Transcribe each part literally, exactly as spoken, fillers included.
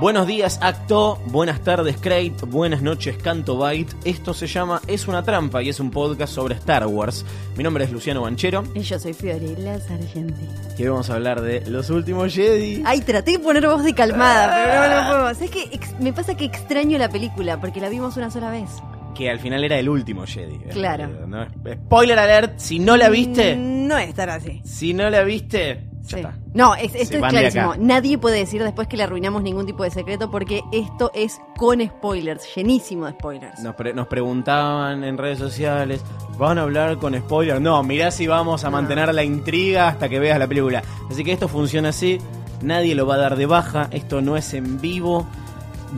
Buenos días, Acto. Buenas tardes, Crate. Buenas noches, Canto Byte. Esto se llama Es una trampa y es un podcast sobre Star Wars. Mi nombre es Luciano Banchero. Y yo soy Fiorella Sargenti. Y hoy vamos a hablar de Los Últimos Jedi. Ay, traté de poner voz de calmada, ah. pero no lo puedo. ¿Sabes qué? Ex- me pasa que extraño la película porque la vimos una sola vez. Que al final era el último Jedi. Claro. No, spoiler alert, si no la viste... No estará así. Si no la viste... Sí. No, es, esto es clarísimo. Nadie puede decir después que le arruinamos ningún tipo de secreto porque esto es con spoilers, llenísimo de spoilers. Nos, pre- nos preguntaban en redes sociales, ¿van a hablar con spoilers? No, mirá si vamos a no. mantener la intriga hasta que veas la película. Así que esto funciona así, nadie lo va a dar de baja, esto no es en vivo.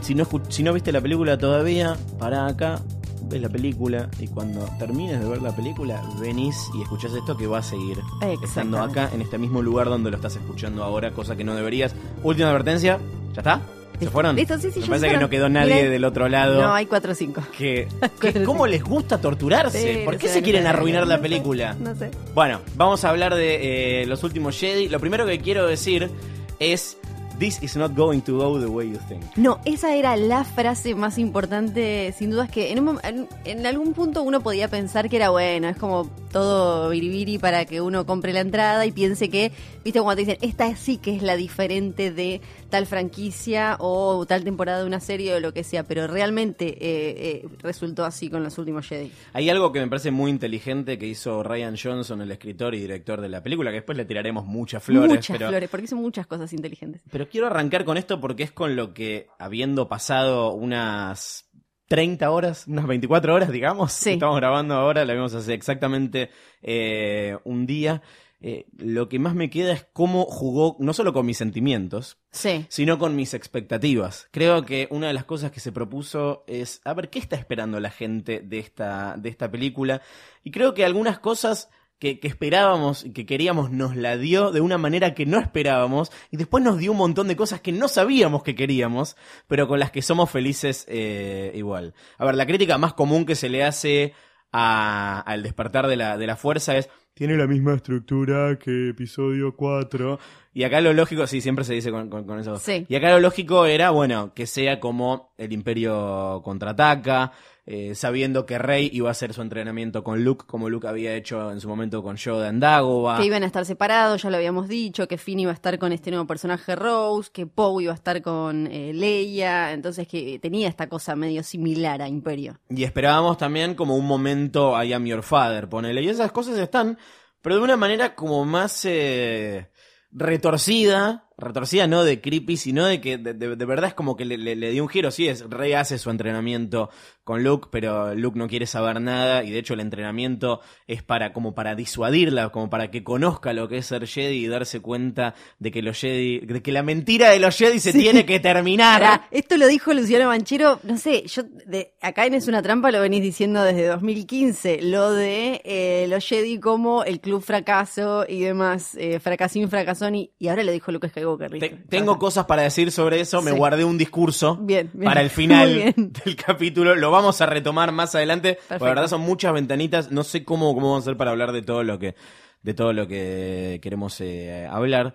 Si no, escuch- si no viste la película todavía, pará acá, ves la película y cuando termines de ver la película venís y escuchás esto que va a seguir estando acá en este mismo lugar donde lo estás escuchando ahora, cosa que no deberías. Última advertencia, ¿ya está? ¿Se fueron? Listo, sí, sí, me parece que no quedó nadie Mirá, del otro lado. No, hay cuatro o cinco. Que, que, ¿Cómo les gusta torturarse? Sí, ¿Por qué no se quieren arruinar la película? No sé. Bueno, vamos a hablar de eh, Los Últimos Jedi. Lo primero que quiero decir es... This is not going to go the way you think. No, esa era la frase más importante, sin dudas, que en, un, en, en algún punto uno podía pensar que era bueno, es como todo biribiri para que uno compre la entrada y piense que, viste, cuando te dicen, esta sí que es la diferente de tal franquicia o tal temporada de una serie o lo que sea, pero realmente eh, eh, resultó así con Los Últimos Jedi. Hay algo que me parece muy inteligente que hizo Rian Johnson, el escritor y director de la película, que después le tiraremos muchas flores. Muchas pero... flores, porque hizo muchas cosas inteligentes. Pero quiero arrancar con esto porque es con lo que, habiendo pasado unas treinta horas, unas veinticuatro horas, digamos, sí. Estamos grabando ahora, la vimos hace exactamente eh, un día, eh, lo que más me queda es cómo jugó, no solo con mis sentimientos, sí. sino con mis expectativas. Creo que una de las cosas que se propuso es, a ver, ¿qué está esperando la gente de esta, de esta película? Y creo que algunas cosas... Que, que esperábamos y que queríamos nos la dio de una manera que no esperábamos y después nos dio un montón de cosas que no sabíamos que queríamos, pero con las que somos felices eh, igual. A ver, la crítica más común que se le hace a, al despertar de la, de la fuerza es tiene la misma estructura que episodio cuatro. Y acá lo lógico, sí, siempre se dice con, con, con eso. Sí. Y acá lo lógico era, bueno, que sea como el Imperio contraataca, eh, sabiendo que Rey iba a hacer su entrenamiento con Luke, como Luke había hecho en su momento con Yoda en Dagobah. Que iban a estar separados, ya lo habíamos dicho, que Finn iba a estar con este nuevo personaje Rose, que Poe iba a estar con eh, Leia, entonces que tenía esta cosa medio similar a Imperio. Y esperábamos también como un momento I am your father, ponele. Y esas cosas están... Pero de una manera como más eh, retorcida, retorcida no de creepy, sino de que de, de, de verdad es como que le, le, le dio un giro. Sí, es Rey hace su entrenamiento con Luke, pero Luke no quiere saber nada y de hecho el entrenamiento es para como para disuadirla, como para que conozca lo que es ser Jedi y darse cuenta de que los Jedi, de que la mentira de los Jedi se sí. tiene que terminar. Ahora, esto lo dijo Luciano Banchero, no sé, yo de, acá en Es una trampa lo venís diciendo desde dos mil quince, lo de eh, los Jedi como el club fracaso y demás, eh, fracasín, fracasón y, y ahora lo dijo Luke Skywalker. Te, tengo cosas para decir sobre eso, me sí. guardé un discurso bien, bien, para el final del capítulo, lo vamos a retomar más adelante. Perfecto. La verdad son muchas ventanitas, no sé cómo, cómo vamos a hacer para hablar de todo lo que, de todo lo que queremos eh, hablar.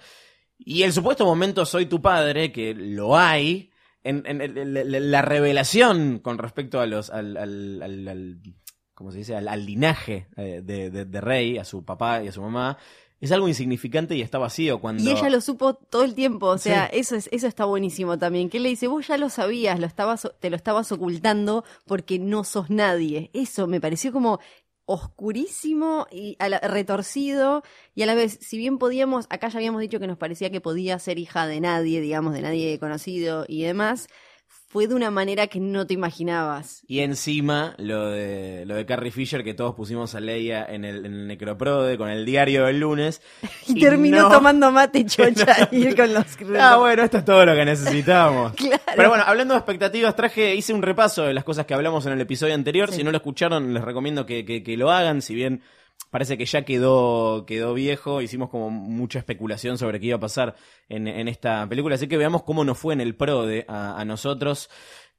Y el supuesto momento soy tu padre, que lo hay, en, en, en, en la revelación con respecto a los al, al, al, al ¿cómo se dice? Al, al linaje de, de, de Rey, a su papá y a su mamá, es algo insignificante y está vacío cuando... Y ella lo supo todo el tiempo, o sea, sí. eso es, eso está buenísimo también. Que él le dice, vos ya lo sabías, lo estabas, te lo estabas ocultando porque no sos nadie. Eso me pareció como... oscurísimo y a la, retorcido, y a la vez, si bien podíamos, acá ya habíamos dicho que nos parecía que podía ser hija de nadie, digamos, de nadie conocido y demás, fue de una manera que no te imaginabas. Y encima, lo de lo de Carrie Fisher, que todos pusimos a Leia en el, en el Necroprode con el diario del lunes. Y, y terminó no... tomando mate y chocha y ir con los... Ah, bueno, esto es todo lo que necesitábamos. Claro. Pero bueno, hablando de expectativas, traje, hice un repaso de las cosas que hablamos en el episodio anterior. Sí. Si no lo escucharon, les recomiendo que, que, que lo hagan, si bien... Parece que ya quedó quedó viejo, hicimos como mucha especulación sobre qué iba a pasar en, en esta película, así que veamos cómo nos fue en el PRODE a, a nosotros.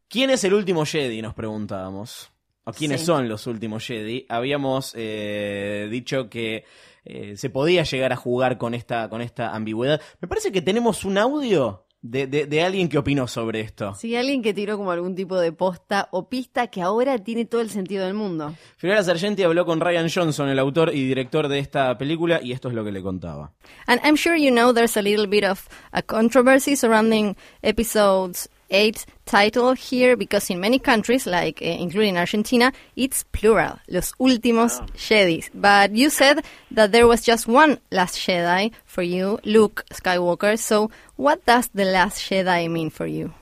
¿Quién es el último Jedi? Nos preguntábamos. ¿O quiénes sí. son los últimos Jedi? Habíamos eh, dicho que eh, se podía llegar a jugar con esta, con esta ambigüedad. Me parece que tenemos un audio... De, de, de alguien que opinó sobre esto. Sí, alguien que tiró como algún tipo de posta o pista que ahora tiene todo el sentido del mundo. Fiorella Sargenti habló con Rian Johnson, el autor y director de esta película, y esto es lo que le contaba. And I'm sure you know there's a little bit of a controversy surrounding episodes eight title here because in many countries, like uh, including Argentina, it's plural, Los Últimos oh. Jedis. But you said that there was just one last Jedi for you, Luke Skywalker. So what does the last Jedi mean for you?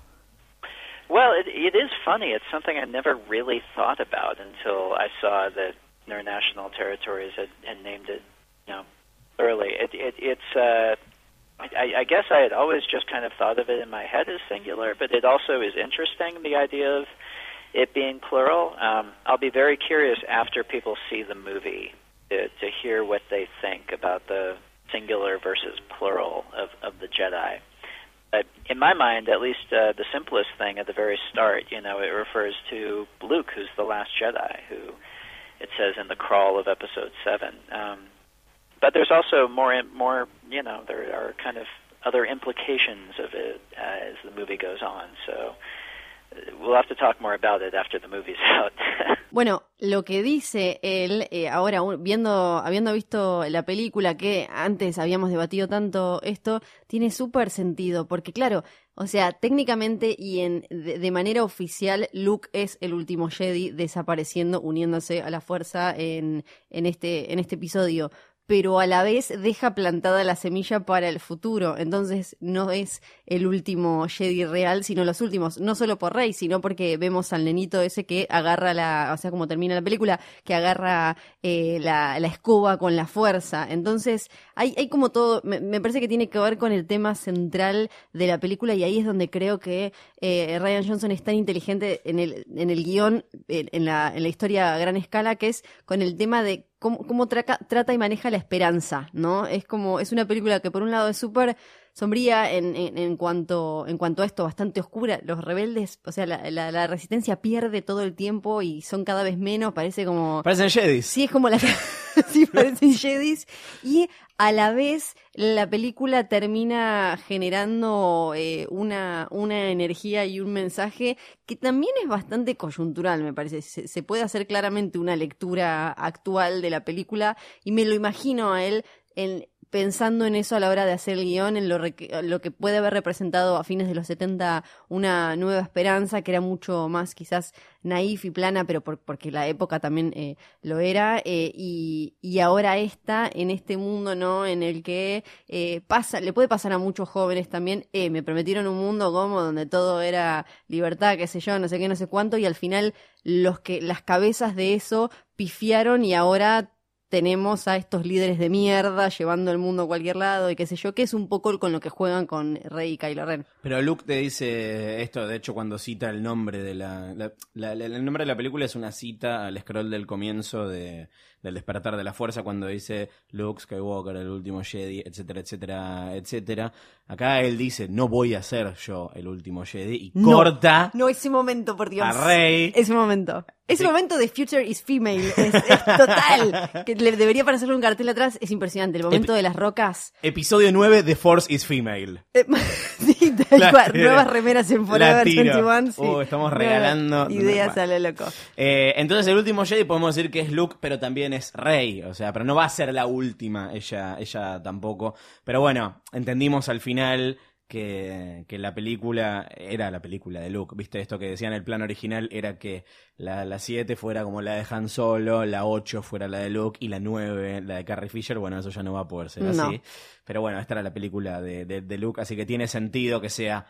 Well, it, it is funny. It's something I never really thought about until I saw that their national territories had, had named it, you know, early. It, it, it's... Uh, I, I guess I had always just kind of thought of it in my head as singular, but it also is interesting, the idea of it being plural. Um, I'll be very curious after people see the movie to, to hear what they think about the singular versus plural of, of the Jedi. But in my mind, at least uh, the simplest thing at the very start, you know, it refers to Luke, who's the last Jedi, who it says in the crawl of Episode seven. Um But there's also more, more, you know, there are kind of other implications of it uh, as the movie goes on. So we'll have to talk more about it after the movie's out. Bueno, lo que dice él, eh, ahora viendo, habiendo visto la película que antes habíamos debatido tanto esto, tiene súper sentido, porque claro... O sea, técnicamente y en de, de manera oficial, Luke es el último Jedi desapareciendo, uniéndose a la fuerza en, en este, en este episodio. Pero a la vez deja plantada la semilla para el futuro. Entonces no es el último Jedi real, sino los últimos. No solo por Rey, sino porque vemos al nenito ese que agarra la... O sea, como termina la película, que agarra eh, la, la escoba con la fuerza. Entonces hay, hay como todo... Me, me parece que tiene que ver con el tema central de la película, y ahí es donde creo que eh, Rian Johnson es tan inteligente en el, en el guión, en, en, la, en la historia a gran escala, que es con el tema de... Cómo, cómo traca, trata y maneja la esperanza, ¿no? Es como, es una película que por un lado es súper sombría en, en, en cuanto en cuanto a esto, bastante oscura. Los rebeldes, o sea, la, la, la resistencia pierde todo el tiempo y son cada vez menos, parece como... Parecen jedis. Sí, es como la... sí, parecen jedis. Y a la vez la película termina generando eh, una, una energía y un mensaje que también es bastante coyuntural, me parece. Se, se puede hacer claramente una lectura actual de la película, y me lo imagino a él en... pensando en eso a la hora de hacer el guión, en lo, re- lo que puede haber representado a fines de los setenta una nueva esperanza, que era mucho más quizás naif y plana, pero por- porque la época también eh, lo era, eh, y-, y ahora está en este mundo, ¿no?, en el que eh, pasa, le puede pasar a muchos jóvenes también, eh, me prometieron un mundo como donde todo era libertad, qué sé yo, no sé qué, no sé cuánto, y al final los que las cabezas de eso pifiaron y ahora... tenemos a estos líderes de mierda llevando el mundo a cualquier lado y qué sé yo, que es un poco con lo que juegan con Rey y Kylo Ren. Pero Luke te dice esto, de hecho, cuando cita el nombre de la... la, la, la el nombre de la película es una cita al scroll del comienzo de... del despertar de la fuerza cuando dice Luke Skywalker, el último Jedi, etcétera, etcétera, etcétera. Acá él dice, no voy a ser yo el último Jedi, y no, corta. No, ese momento, por Dios. A Rey. Ese momento. Ese sí. momento de Future is Female es, es total. Que le debería parecerle un cartel atrás. Es impresionante. El momento Epi- de las rocas. Episodio nueve, The Force is Female. Eh, sí, tal la cual. Tira. Nuevas remeras en Forever veintiuno. Sí. Uh, estamos regalando. Ideas a lo loco. Eh, entonces, el último Jedi podemos decir que es Luke, pero también es Rey. O sea, pero no va a ser la última. Ella, ella tampoco. Pero bueno, entendimos al final... Que, que la película era la película de Luke, ¿viste? Esto que decían, el plan original era que la siete fuera como la de Han Solo, la ocho fuera la de Luke y la nueve, la de Carrie Fisher. Bueno, eso ya no va a poder ser no. así. Pero bueno, esta era la película de, de, de Luke, así que tiene sentido que sea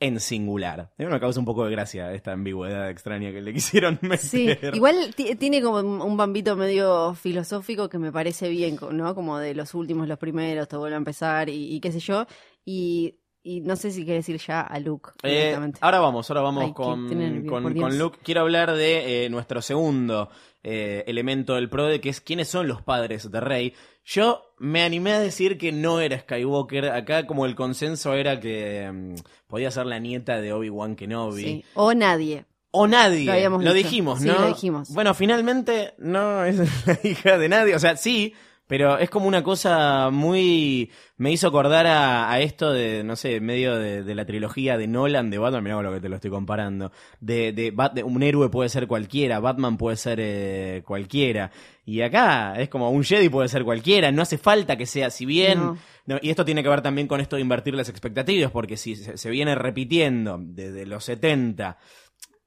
en singular. A mí me causa un poco de gracia esta ambigüedad extraña que le quisieron meter. Sí, igual t- tiene como un bambito medio filosófico que me parece bien, ¿no? Como de los últimos, los primeros, te vuelvo a empezar y, y qué sé yo. Y... Y no sé si quieres ir ya a Luke. Eh, ahora vamos, ahora vamos Ay, con, nervio, con, con Luke. Quiero hablar de eh, nuestro segundo eh, elemento del PRODE, que es quiénes son los padres de Rey. Yo me animé a decir que no era Skywalker. Acá como el consenso era que um, podía ser la nieta de Obi-Wan Kenobi. Sí. O nadie. O nadie. Lo, lo dijimos, ¿no? Sí, lo dijimos. Bueno, finalmente no es la hija de nadie. O sea, sí... Pero es como una cosa muy... Me hizo acordar a, a esto de, no sé, medio de, de la trilogía de Nolan, de Batman, mirá con lo que te lo estoy comparando. De, de, Bat, de un héroe puede ser cualquiera, Batman puede ser eh, cualquiera. Y acá es como un Jedi puede ser cualquiera, no hace falta que sea, si bien... No. No, y esto tiene que ver también con esto de invertir las expectativas, porque si se, se viene repitiendo desde los setenta...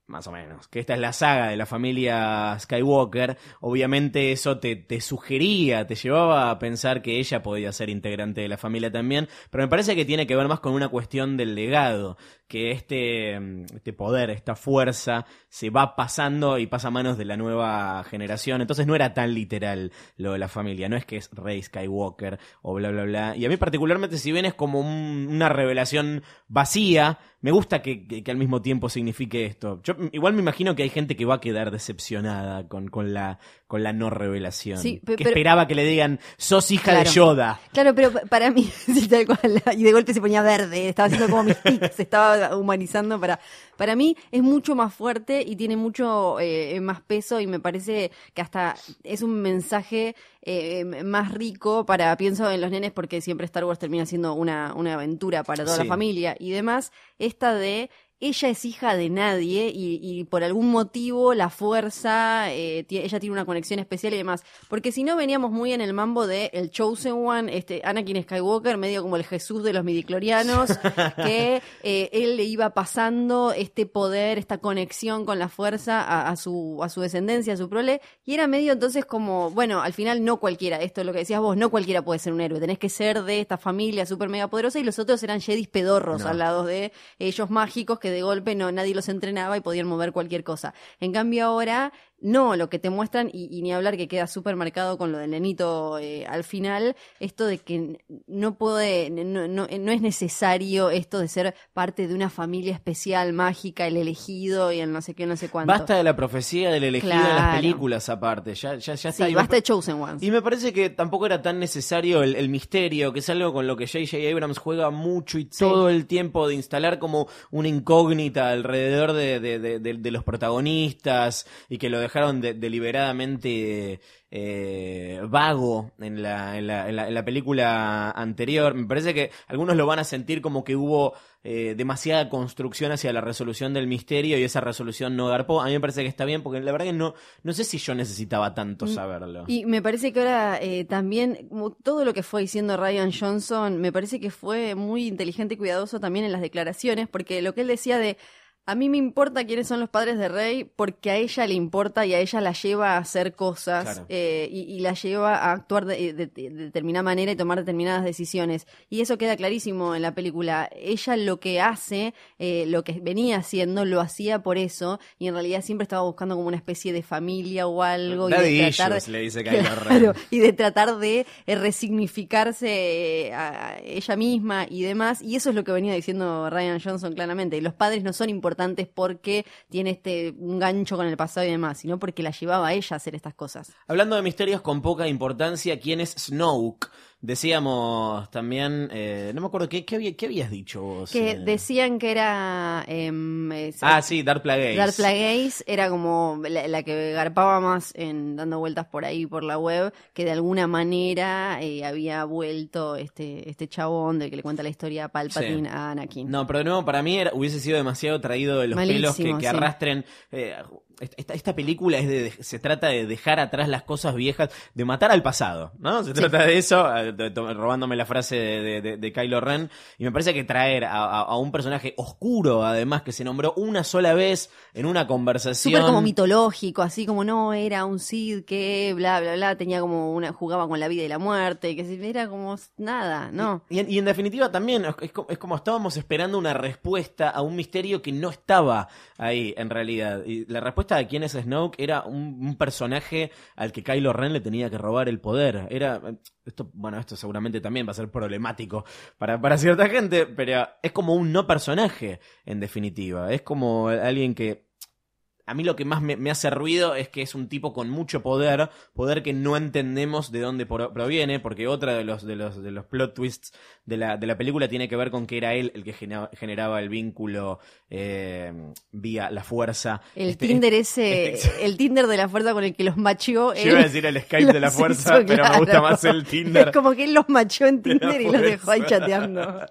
más o menos, que esta es la saga de la familia Skywalker, obviamente eso te, te sugería, te llevaba a pensar que ella podía ser integrante de la familia también, pero me parece que tiene que ver más con una cuestión del legado, que este, este poder, esta fuerza, se va pasando y pasa a manos de la nueva generación, entonces no era tan literal lo de la familia, no es que es Rey Skywalker o bla bla bla, y a mí particularmente si bien es como un, una revelación vacía, me gusta que, que, que al mismo tiempo signifique esto. Yo igual me imagino que hay gente que va a quedar decepcionada con, con, la, con la no revelación. Sí, pero, que esperaba que le digan, sos hija claro, de Yoda. Claro, pero para mí, sí, tal cual. Y de golpe se ponía verde, estaba haciendo como Mystique, se estaba humanizando. Para, para mí es mucho más fuerte y tiene mucho eh, más peso y me parece que hasta es un mensaje... Eh, más rico para, pienso en los nenes porque siempre Star Wars termina siendo una, una aventura para toda sí. la familia y demás, esta de ella es hija de nadie y, y por algún motivo la fuerza, eh, t- ella tiene una conexión especial y demás, porque si no veníamos muy en el mambo de el Chosen One, este Anakin Skywalker, medio como el Jesús de los midichlorianos, que eh, él le iba pasando este poder, esta conexión con la fuerza a, a su a su descendencia, a su prole, y era medio entonces como, bueno, al final no cualquiera, esto es lo que decías vos, no cualquiera puede ser un héroe, tenés que ser de esta familia super mega poderosa y los otros eran jedis pedorros no. al lado de ellos mágicos que de golpe no nadie los entrenaba y podían mover cualquier cosa. En cambio ahora no, lo que te muestran, y, y ni hablar que queda súper marcado con lo del nenito eh, al final, esto de que no puede, no, no, no es necesario esto de ser parte de una familia especial, mágica, el elegido y el no sé qué, no sé cuánto. Basta de la profecía del elegido claro. en las películas aparte, ya, ya, ya está. Sí, basta de Chosen Ones. Y me parece que tampoco era tan necesario el, el misterio, que es algo con lo que J J. Abrams juega mucho y todo sí. el tiempo de instalar como una incógnita alrededor de, de, de, de, de los protagonistas y que lo de dejaron de, deliberadamente eh, vago en la, en, la, en, la, en la película anterior. Me parece que algunos lo van a sentir como que hubo eh, demasiada construcción hacia la resolución del misterio y esa resolución no garpó. A mí me parece que está bien porque la verdad que no, no sé si yo necesitaba tanto saberlo. Y me parece que ahora eh, también todo lo que fue diciendo Rian Johnson me parece que fue muy inteligente y cuidadoso también en las declaraciones, porque lo que él decía de a mí me importa quiénes son los padres de Rey porque a ella le importa y a ella la lleva a hacer cosas claro. eh, y, y la lleva a actuar de, de, de determinada manera y tomar determinadas decisiones. Y eso queda clarísimo en la película. Ella lo que hace, eh, lo que venía haciendo, lo hacía por eso y en realidad siempre estaba buscando como una especie de familia o algo. Y de, tratar issues, de, le dice claro, y de tratar de eh, resignificarse eh, a ella misma y demás. Y eso es lo que venía diciendo Rian Johnson claramente. Los padres no son importantes importantes porque tiene este un gancho con el pasado y demás, sino porque la llevaba a ella a hacer estas cosas. Hablando de misterios con poca importancia, ¿quién es Snoke? Decíamos también, eh, no me acuerdo, ¿qué, qué, qué habías dicho vos? Que decían que era... Eh, es, ah, sí, Darth Plagueis. Darth Plagueis era como la, la que garpaba más en dando vueltas por ahí, por la web, que de alguna manera eh, había vuelto este este chabón de que le cuenta la historia a Palpatine, sí, a Anakin. No, pero de nuevo, para mí era, hubiese sido demasiado traído de los Malísimo, pelos que, que sí. arrastren... Eh, Esta, esta película es de, se trata de dejar atrás las cosas viejas, de matar al pasado, ¿no? Se trata de eso, de, de, robándome la frase de, de, de Kylo Ren. Y me parece que traer a, a, a un personaje oscuro, además, que se nombró una sola vez en una conversación. Súper como mitológico, así como no, era un Sith que bla, bla, bla, tenía como una, jugaba con la vida y la muerte, que era como nada, ¿no? Y, y, y en definitiva también, es como, es como estábamos esperando una respuesta a un misterio que no estaba ahí, en realidad. Y la respuesta de quién es Snoke era un, un personaje al que Kylo Ren le tenía que robar el poder. Era esto, bueno, esto seguramente también va a ser problemático para, para cierta gente, pero es como un no personaje, en definitiva. Es como alguien que... A mí lo que más me, me hace ruido es que es un tipo con mucho poder, poder que no entendemos de dónde por, proviene, porque otra de los, de los, de los plot twists de la, de la película tiene que ver con que era él el que genera, generaba el vínculo eh, vía la fuerza. El este, Tinder ese, este, el Tinder de la fuerza con el que los machió. Yo iba a decir el Skype de la fuerza, hizo, pero claro, me gusta más el Tinder. Es como que él los machió en Tinder y los dejó ahí chateando.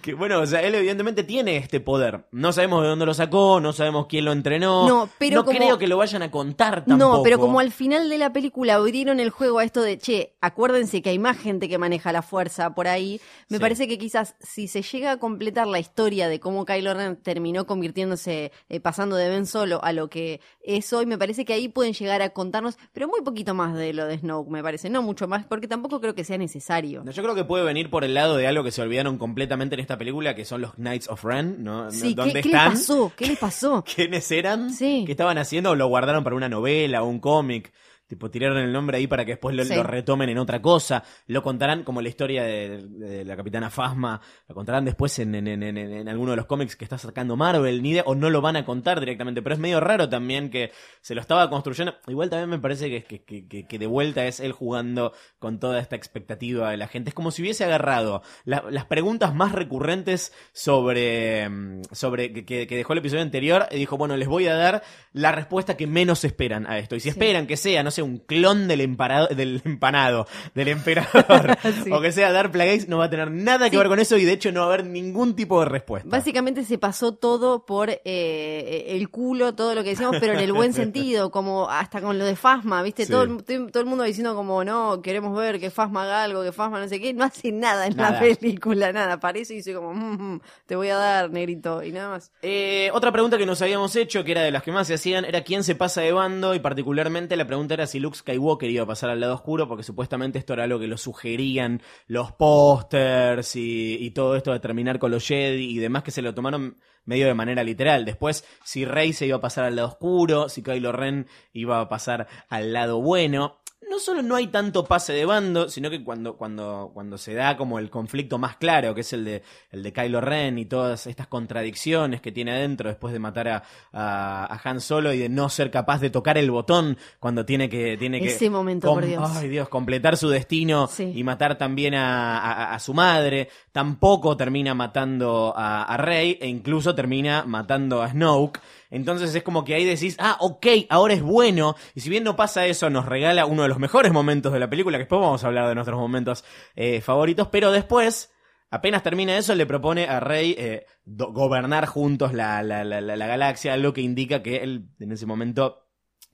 Que, bueno, o sea, él evidentemente tiene este poder. No sabemos de dónde lo sacó, no sabemos quién lo entrenó. No, No, pero no como, creo que lo vayan a contar tampoco. No, pero como al final de la película abrieron el juego a esto de, che, acuérdense que hay más gente que maneja la fuerza por ahí. Me sí. parece que quizás si se llega a completar la historia de cómo Kylo Ren terminó convirtiéndose, eh, pasando de Ben Solo a lo que es hoy, me parece que ahí pueden llegar a contarnos, pero muy poquito más de lo de Snoke, me parece. No mucho más, porque tampoco creo que sea necesario. Yo creo que puede venir por el lado de algo que se olvidaron completamente en esta película, que son los Knights of Ren, ¿no? Sí, ¿dónde ¿qué, están? ¿Qué les pasó? ¿Qué les pasó? ¿Quiénes eran? Sí. Sí. ¿Qué estaban haciendo? ¿O lo guardaron para una novela o un cómic? Tipo, tiraron el nombre ahí para que después lo, sí. lo retomen en otra cosa. Lo contarán como la historia de, de la Capitana Phasma. Lo contarán después en, en, en, en, en alguno de los cómics que está sacando Marvel. Ni de, o no lo van a contar directamente. Pero es medio raro también que se lo estaba construyendo. Igual también me parece que, que, que, que, que de vuelta es él jugando con toda esta expectativa de la gente. Es como si hubiese agarrado la, las preguntas más recurrentes sobre, sobre que, que dejó el episodio anterior. Y dijo, bueno, les voy a dar la respuesta que menos esperan a esto. Y si sí. esperan que sea, no sé, un clon del empanado, del empanado, del emperador, sí. o que sea Darth Plagueis, no va a tener nada que sí. ver con eso y de hecho no va a haber ningún tipo de respuesta. Básicamente se pasó todo por eh, el culo, todo lo que decíamos, pero en el buen sentido, como hasta con lo de Phasma, ¿viste? Sí. Todo, todo el mundo diciendo como, no, queremos ver que Phasma haga algo, que Phasma no sé qué, no hace nada en nada. la película, nada, aparece y dice como, mm, te voy a dar, negrito, y nada más. Eh, otra pregunta que nos habíamos hecho, que era de las que más se hacían, era quién se pasa de bando, y particularmente la pregunta era si Luke Skywalker iba a pasar al lado oscuro, porque supuestamente esto era algo que lo sugerían los pósters y, y todo esto de terminar con los Jedi y demás, que se lo tomaron medio de manera literal. Después, si Rey se iba a pasar al lado oscuro, si Kylo Ren iba a pasar al lado bueno. No solo no hay tanto pase de bando, sino que cuando, cuando, cuando se da como el conflicto más claro, que es el de, el de Kylo Ren y todas estas contradicciones que tiene adentro después de matar a, a, a Han Solo y de no ser capaz de tocar el botón cuando tiene que... tiene que Ese momento, com- por Dios. Ay, Dios, completar su destino sí. y matar también a, a, a su madre. Tampoco termina matando a, a Rey e incluso termina matando a Snoke. Entonces es como que ahí decís, ah, ok, ahora es bueno. Y si bien no pasa eso, nos regala uno de los mejores momentos de la película, que después vamos a hablar de nuestros momentos eh, favoritos, pero después... Apenas termina eso, le propone a Rey eh, do- gobernar juntos la, la, la, la, la galaxia, lo que indica que él en ese momento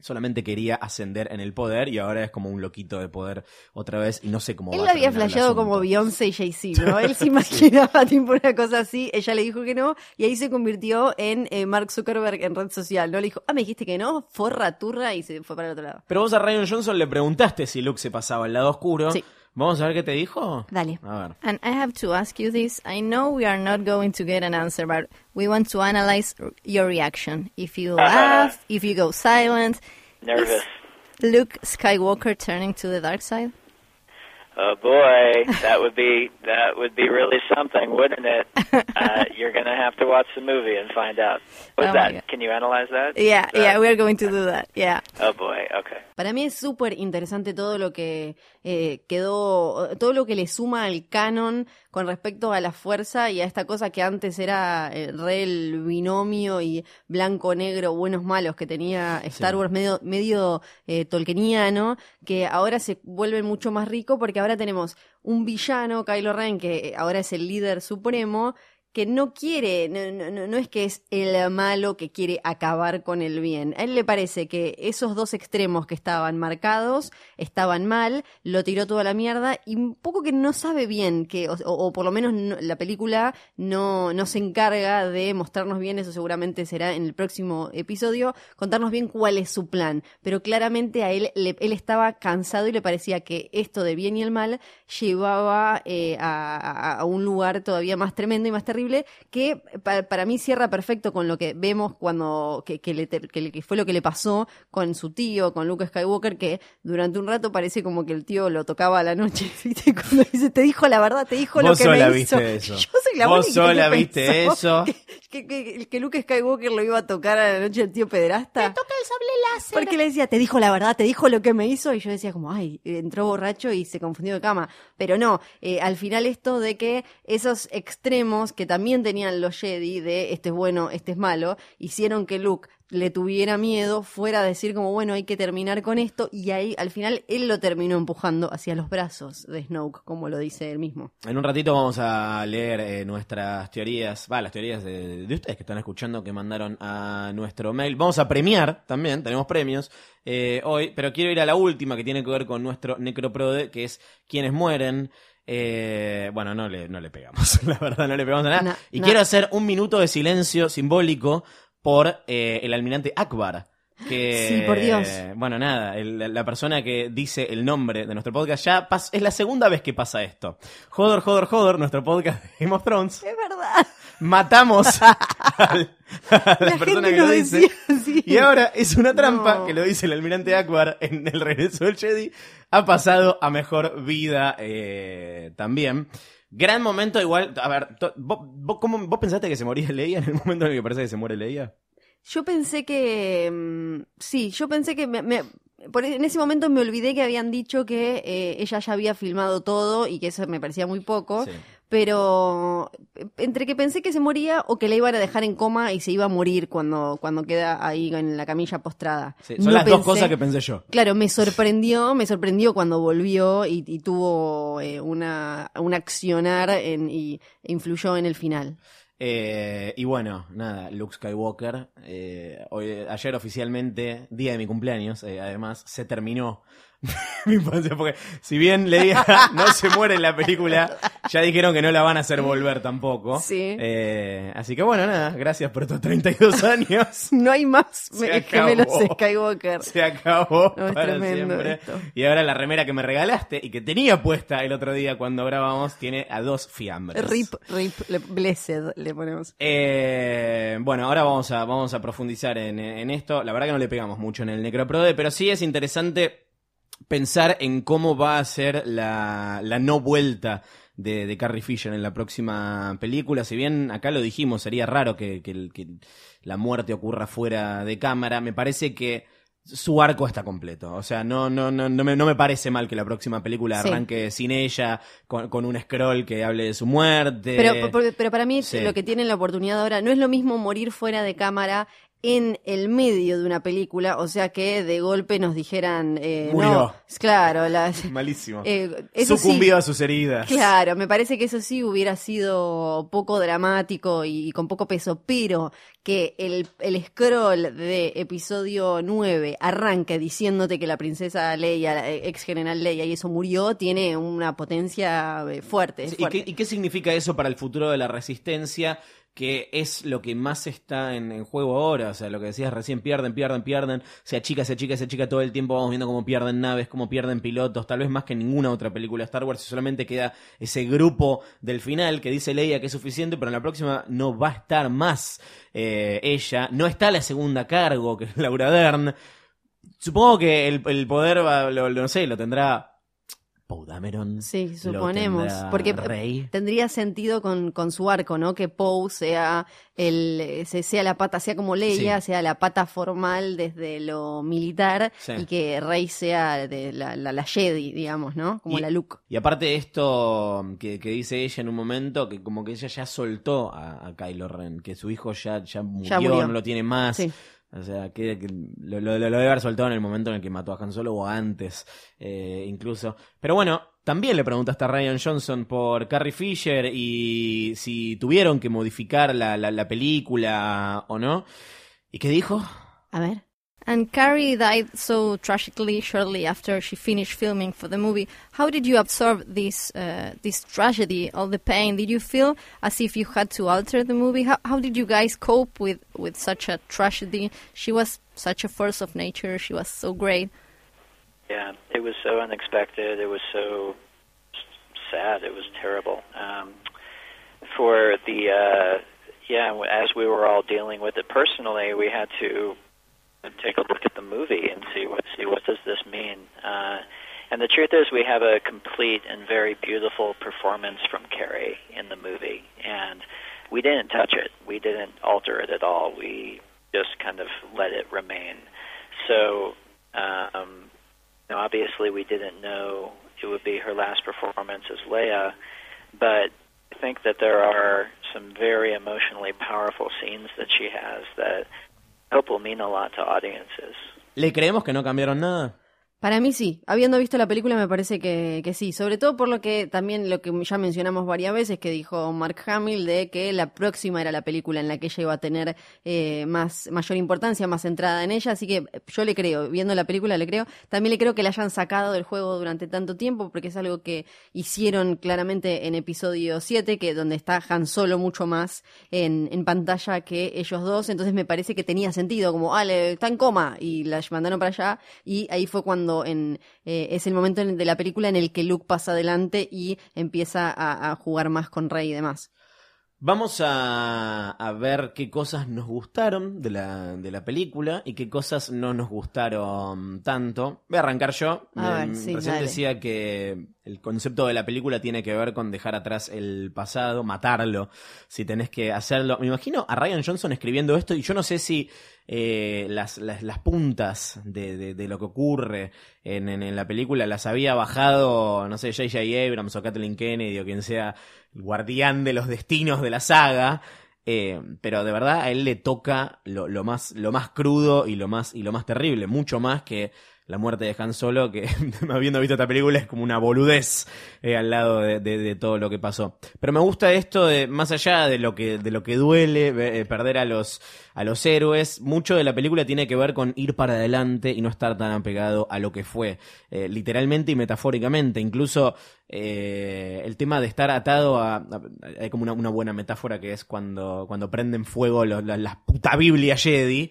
solamente quería ascender en el poder y ahora es como un loquito de poder otra vez y no sé cómo va a terminar. Él había flasheado como Beyoncé y Jay-Z, ¿no? Él se imaginaba tipo una cosa así, ella le dijo que no y ahí se convirtió en eh, Mark Zuckerberg en red social, ¿no? Le dijo, ah, me dijiste que no, forra, turra y se fue para el otro lado. Pero vos a Rian Johnson le preguntaste si Luke se pasaba al lado oscuro. Sí. Vamos a ver qué te dijo. Dale. A ver. And I have to ask you this. I know we are not going to get an answer, but we want to analyze your reaction. If you laugh, if you go silent. Nervous. Is Luke Skywalker turning to the dark side? Oh boy, that would be that would be really something, wouldn't it? Uh, you're gonna have to watch the movie and find out. What's oh that? Can you analyze that? Yeah, that? yeah, we're going to do that. Yeah. Oh boy, okay. Para mí es súper interesante todo lo que eh, quedó, todo lo que le suma al canon con respecto a la fuerza y a esta cosa que antes era eh, re el binomio y blanco-negro, buenos-malos que tenía Star sí. Wars medio, medio eh, tolkieniano, que ahora se vuelve mucho más rico porque ahora Ahora tenemos un villano, Kylo Ren, que ahora es el líder supremo, que no quiere, no, no, no es que es el malo que quiere acabar con el bien. A él le parece que esos dos extremos que estaban marcados estaban mal, lo tiró toda la mierda y un poco que no sabe bien, que o, o por lo menos no, la película no, no se encarga de mostrarnos bien, eso seguramente será en el próximo episodio, contarnos bien cuál es su plan. Pero claramente a él, le, él estaba cansado y le parecía que esto de bien y el mal llevaba eh, a, a, a un lugar todavía más tremendo y más terrible, que para, para mí cierra perfecto con lo que vemos cuando que, que, le, que, que fue lo que le pasó con su tío, con Luke Skywalker, que durante un rato parece como que el tío lo tocaba a la noche, ¿viste? Cuando dice, te dijo la verdad, te dijo lo que me hizo. Eso. Yo soy la Vos única sola que viste eso. Que, que, que Luke Skywalker lo iba a tocar a la noche el tío pederasta. Te toca el sable láser. Porque le decía, te dijo la verdad, te dijo lo que me hizo, y yo decía como, ay, entró borracho y se confundió de cama. Pero no, eh, al final esto de que esos extremos que también tenían los Jedi de este es bueno, este es malo, hicieron que Luke le tuviera miedo, fuera a decir como bueno, hay que terminar con esto, y ahí al final él lo terminó empujando hacia los brazos de Snoke, como lo dice él mismo. En un ratito vamos a leer eh, nuestras teorías, va, las teorías de, de ustedes que están escuchando, que mandaron a nuestro mail. Vamos a premiar también, tenemos premios eh, hoy, pero quiero ir a la última que tiene que ver con nuestro necroprode, que es quienes mueren. Eh, bueno, no le, no le pegamos, la verdad, no le pegamos a nada. No, y no. Quiero hacer un minuto de silencio simbólico por eh, el almirante Akbar. Que, sí, por Dios. Eh, bueno, nada, el, la persona que dice el nombre de nuestro podcast ya pas- es la segunda vez que pasa esto. Jodor, Jodor, Jodor, nuestro podcast de Game of Thrones. Es verdad. Matamos al, a la, la persona que lo decía, dice. Sí. Y ahora es una trampa no. que lo dice el almirante Akbar en El regreso del Jedi. Ha pasado a mejor vida eh, también. Gran momento igual. A ver, to, vos, vos, ¿cómo, ¿vos pensaste que se moría Leia en el momento en el que parece que se muere Leia? Yo pensé que... Um, sí, yo pensé que... me, me... Por, en ese momento me olvidé que habían dicho que eh, ella ya había filmado todo y que eso me parecía muy poco, sí. Pero entre que pensé que se moría o que la iban a dejar en coma y se iba a morir cuando, cuando queda ahí en la camilla postrada. Sí, son no las pensé, dos cosas que pensé yo. Claro, me sorprendió, me sorprendió cuando volvió y, y tuvo eh, una un accionar en, y influyó en el final. Eh, y bueno, nada, Luke Skywalker, eh, hoy, ayer oficialmente, día de mi cumpleaños, eh, además, se terminó mi infancia, porque si bien Leia no se muere en la película, ya dijeron que no la van a hacer volver tampoco. Sí. Eh, así que bueno, nada, gracias por estos treinta y dos años. No hay más me, gemelos Skywalker. Se acabó no, para siempre. Esto. Y ahora la remera que me regalaste y que tenía puesta el otro día cuando grabamos tiene a dos fiambres. Rip, rip, le, blessed le ponemos. Eh, bueno, ahora vamos a, vamos a profundizar en, en esto. La verdad que no le pegamos mucho en el Necroprode, pero sí es interesante pensar en cómo va a ser la, la no vuelta de, de Carrie Fisher en la próxima película. Si bien acá lo dijimos, sería raro que, que, que la muerte ocurra fuera de cámara, me parece que su arco está completo. O sea, no, no, no, no me, no me parece mal que la próxima película arranque sí. sin ella, con, con un scroll que hable de su muerte. Pero, pero, pero para mí sí. lo que tienen la oportunidad ahora, no es lo mismo morir fuera de cámara en el medio de una película, o sea que de golpe nos dijeran eh, murió, no, claro, las, malísimo, eh, sucumbió sí, a sus heridas. Claro, me parece que eso sí hubiera sido poco dramático y, y con poco peso, pero que el, el scroll de episodio nueve arranque diciéndote que la princesa Leia, la ex general Leia, y eso murió, tiene una potencia fuerte. Sí, fuerte. ¿Y qué, y qué significa eso para el futuro de la Resistencia? Que es lo que más está en, en juego ahora, o sea, lo que decías recién, pierden, pierden, pierden, se achica, se achica, se achica todo el tiempo, vamos viendo cómo pierden naves, cómo pierden pilotos, tal vez más que ninguna otra película de Star Wars, solamente queda ese grupo del final que dice Leia que es suficiente, pero en la próxima no va a estar más eh, ella, no está la segunda cargo, que es Laura Dern, supongo que el, el poder, va, lo, lo, no sé, lo tendrá Poe Dameron. Sí, suponemos. Porque Rey. Tendría sentido con, con su arco, ¿no? Que Poe sea el sea la pata, sea como Leia, sí. sea la pata formal desde lo militar, sí. y que Rey sea de la, la, la Jedi, digamos, ¿no? Como y, la Luke. Y aparte esto que, que dice ella en un momento, que como que ella ya soltó a, a Kylo Ren, que su hijo ya, ya, murió, ya murió, no lo tiene más. Sí. O sea, que, que lo, lo, lo debe haber soltado en el momento en el que mató a Han Solo o antes, eh, incluso. Pero bueno, también le preguntaste a Rian Johnson por Carrie Fisher y si tuvieron que modificar la, la, la película o no. ¿Y qué dijo? A ver. And Carrie died so tragically shortly after she finished filming for the movie. How did you absorb this uh, this tragedy, all the pain? Did you feel as if you had to alter the movie? How, how did you guys cope with, with such a tragedy? She was such a force of nature. She was so great. Yeah, it was so unexpected. It was so sad. It was terrible. Um, for the, uh, yeah, as we were all dealing with it personally, we had to take a look at the movie and see what see what does this mean. Uh, and the truth is, we have a complete and very beautiful performance from Carrie in the movie, and we didn't touch it. We didn't alter it at all. We just kind of let it remain. So, um, you know, obviously, we didn't know it would be her last performance as Leia, but I think that there are some very emotionally powerful scenes that she has that hope will mean a lot to audiences. ¿Le creemos que no cambiaron nada? Para mí sí, habiendo visto la película me parece que, que sí, sobre todo por lo que también lo que ya mencionamos varias veces que dijo Mark Hamill de que la próxima era la película en la que ella iba a tener eh, más mayor importancia, más centrada en ella, así que yo le creo, viendo la película le creo, también le creo que la hayan sacado del juego durante tanto tiempo porque es algo que hicieron claramente en episodio siete, que donde está Han Solo mucho más en, en pantalla que ellos dos, entonces me parece que tenía sentido, como, ah, le, está en coma y la mandaron para allá y ahí fue cuando En, eh, es el momento de la película en el que Luke pasa adelante y empieza a, a jugar más con Rey y demás. Vamos a, a ver qué cosas nos gustaron de la, de la película y qué cosas no nos gustaron tanto. Voy a arrancar yo. A eh, ver, sí, recién dale. Decía que el concepto de la película tiene que ver con dejar atrás el pasado, matarlo, si tenés que hacerlo. Me imagino a Rian Johnson escribiendo esto y yo no sé si eh, las, las, las puntas de, de, de lo que ocurre en, en, en la película las había bajado, no sé, J J. Abrams o Kathleen Kennedy o quien sea el guardián de los destinos de la saga. Eh, pero de verdad a él le toca lo, lo, más, lo más crudo y lo más, y lo más terrible, mucho más que la muerte de Han Solo, que habiendo visto esta película es como una boludez eh, al lado de, de, de todo lo que pasó. Pero me gusta esto de, más allá de lo que, de lo que duele eh, perder a los, a los héroes, mucho de la película tiene que ver con ir para adelante y no estar tan apegado a lo que fue, eh, literalmente y metafóricamente. Incluso eh, el tema de estar atado a, a hay como una, una buena metáfora que es cuando, cuando prenden fuego los, la, la puta Biblia Jedi.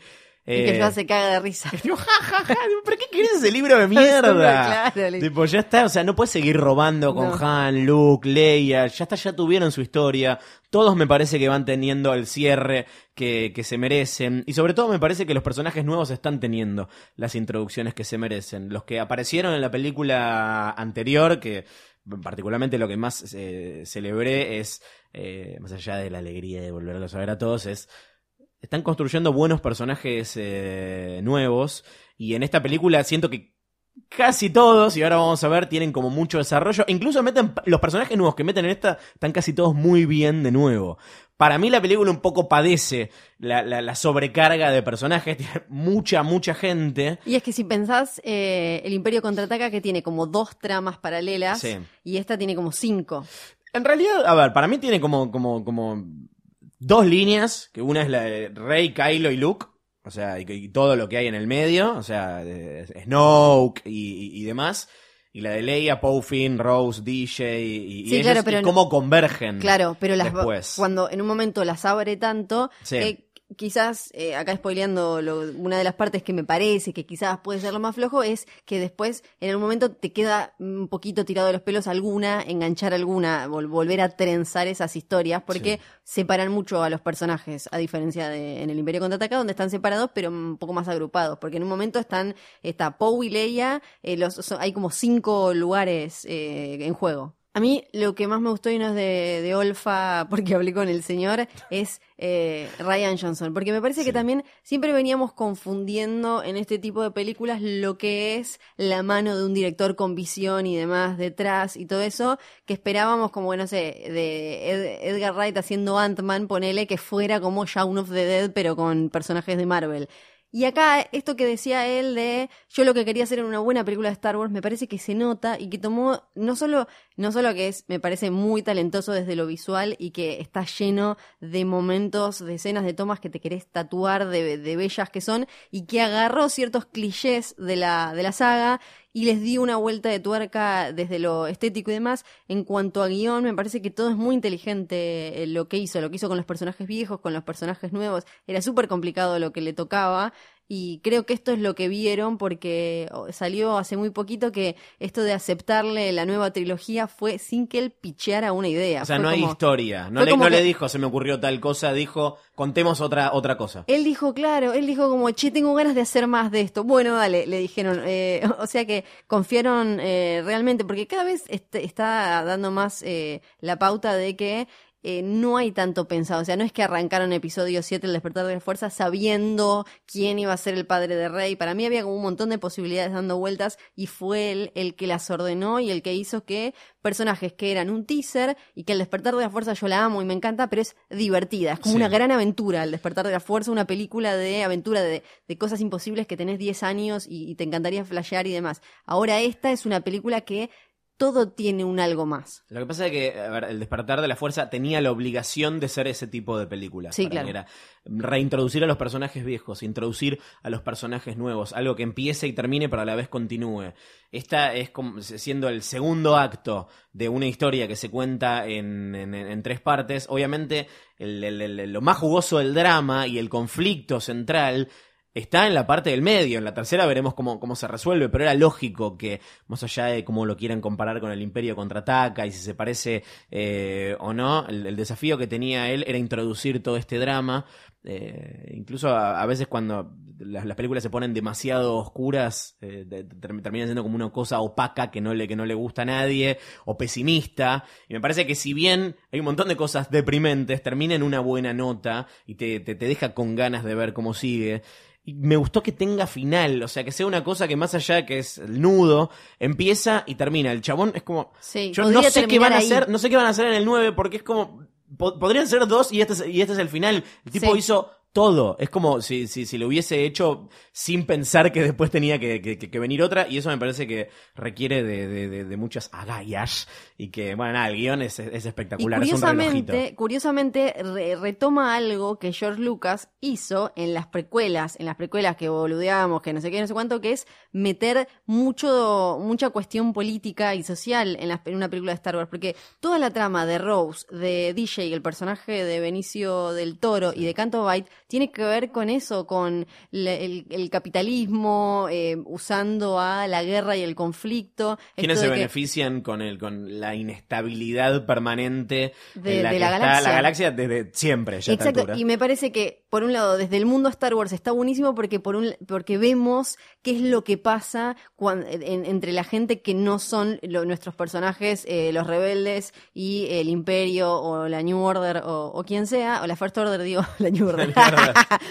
Eh, y que ya se caga de risa. Tipo, ja, ja, ja, ¿por qué querés ese libro de mierda? Claro, tipo, ya está, o sea, no puedes seguir robando con no. Han, Luke, Leia, ya está, ya tuvieron su historia. Todos me parece que van teniendo el cierre que, que se merecen. Y sobre todo me parece que los personajes nuevos están teniendo las introducciones que se merecen. Los que aparecieron en la película anterior, que particularmente lo que más eh, celebré es, eh, más allá de la alegría de volverlos a ver a todos, es... Están construyendo buenos personajes eh, nuevos y en esta película siento que casi todos, y ahora vamos a ver, tienen como mucho desarrollo. Incluso meten los personajes nuevos que meten en esta, están casi todos muy bien de nuevo. Para mí la película un poco padece la, la, la sobrecarga de personajes, tiene mucha, mucha gente. Y es que si pensás, eh, el Imperio Contraataca que tiene como dos tramas paralelas sí. y esta tiene como cinco. En realidad, a ver, para mí tiene como como como... dos líneas, que una es la de Rey, Kylo y Luke, o sea, y, y todo lo que hay en el medio, o sea, Snoke y, y, y demás, y la de Leia, Poe, Finn, Rose, D J, y, y, sí, ellos, claro, y cómo no, convergen. Claro, pero las, cuando en un momento las abre tanto, sí. eh, quizás, eh, acá spoileando lo, una de las partes que me parece que quizás puede ser lo más flojo, es que después en algún momento te queda un poquito tirado de los pelos alguna, enganchar alguna, vol- volver a trenzar esas historias, porque sí. separan mucho a los personajes, a diferencia de en el Imperio Contraataca, donde están separados pero un poco más agrupados, porque en un momento están está Poe y Leia, eh, los, son, hay como cinco lugares eh, en juego. A mí lo que más me gustó, y no es de, de olfa porque hablé con el señor, es eh, Rian Johnson. Porque me parece sí. que también siempre veníamos confundiendo en este tipo de películas lo que es la mano de un director con visión y demás detrás y todo eso, que esperábamos como, no sé, de Ed, Edgar Wright haciendo Ant-Man, ponele, que fuera como Shaun of the Dead pero con personajes de Marvel. Y acá, esto que decía él de yo lo que quería hacer en una buena película de Star Wars, me parece que se nota y que tomó, no solo no solo que es, me parece muy talentoso desde lo visual y que está lleno de momentos, de escenas, de tomas que te querés tatuar, de, de bellas que son, y que agarró ciertos clichés de la, de la saga y les di una vuelta de tuerca desde lo estético y demás. En cuanto a guión, me parece que todo es muy inteligente lo que hizo, lo que hizo con los personajes viejos, con los personajes nuevos. Era súper complicado lo que le tocaba, y creo que esto es lo que vieron, porque salió hace muy poquito que esto de aceptarle la nueva trilogía fue sin que él picheara una idea. O sea, fue no como, hay historia. No, le, no que... le dijo, se me ocurrió tal cosa, dijo, contemos otra otra cosa. Él dijo, claro, él dijo como, che, tengo ganas de hacer más de esto. Bueno, dale, le dijeron. Eh, o sea que confiaron eh, realmente, porque cada vez est- está dando más eh, la pauta de que Eh, no hay tanto pensado, o sea, no es que arrancaron episodio siete, el despertar de la fuerza, sabiendo quién iba a ser el padre de Rey. Para mí había como un montón de posibilidades dando vueltas, y fue él el que las ordenó y el que hizo que personajes que eran un teaser, y que el despertar de la fuerza yo la amo y me encanta, pero es divertida, es como sí. una gran aventura el despertar de la fuerza, una película de aventura de, de cosas imposibles que tenés diez años y, y te encantaría flashear y demás. Ahora esta es una película que todo tiene un algo más. Lo que pasa es que, a ver, el despertar de la fuerza tenía la obligación de ser ese tipo de película. Sí, claro. Era reintroducir a los personajes viejos, introducir a los personajes nuevos, algo que empiece y termine pero a la vez continúe. Esta es como siendo el segundo acto de una historia que se cuenta en, en, en tres partes. Obviamente el, el, el, lo más jugoso del drama y el conflicto central está en la parte del medio. En la tercera veremos cómo, cómo se resuelve, pero era lógico que, más allá de cómo lo quieran comparar con el Imperio Contraataca y si se parece eh, o no, el, el desafío que tenía él era introducir todo este drama. Eh, incluso a, a veces cuando las, las películas se ponen demasiado oscuras, eh, de, ter, terminan siendo como una cosa opaca que no, le, que no le gusta a nadie, o pesimista. Y me parece que si bien hay un montón de cosas deprimentes, termina en una buena nota y te, te, te deja con ganas de ver cómo sigue. Me gustó que tenga final, o sea, que sea una cosa que más allá de que es el nudo, empieza y termina. El chabón es como, sí, yo no sé qué van ahí. a hacer, no sé qué van a hacer en el nueve, porque es como, po- podrían ser dos y este es, y este es el final. El tipo sí. hizo todo, es como si, si, si lo hubiese hecho sin pensar que después tenía que, que, que venir otra, y eso me parece que requiere de, de, de, de muchas agallas, y que, bueno, nada, el guión es, es espectacular, es un relojito. Curiosamente re, retoma algo que George Lucas hizo en las precuelas, en las precuelas que boludeamos, que no sé qué, no sé cuánto, que es meter mucho mucha cuestión política y social en, la, en una película de Star Wars, porque toda la trama de Rose, de D J, el personaje de Benicio del Toro sí. y de Canto Bight, tiene que ver con eso, con le, el, el capitalismo, eh, usando a la guerra y el conflicto. ¿Quiénes se benefician que... con el con la inestabilidad permanente de, en la, de que la, está galaxia. la galaxia desde siempre? Ya Exacto, y me parece que, por un lado, desde el mundo Star Wars está buenísimo porque por un porque vemos qué es lo que pasa cuando, en, entre la gente que no son lo, nuestros personajes, eh, los rebeldes y el Imperio o la New Order o, o quien sea, o la First Order, digo, la New Order.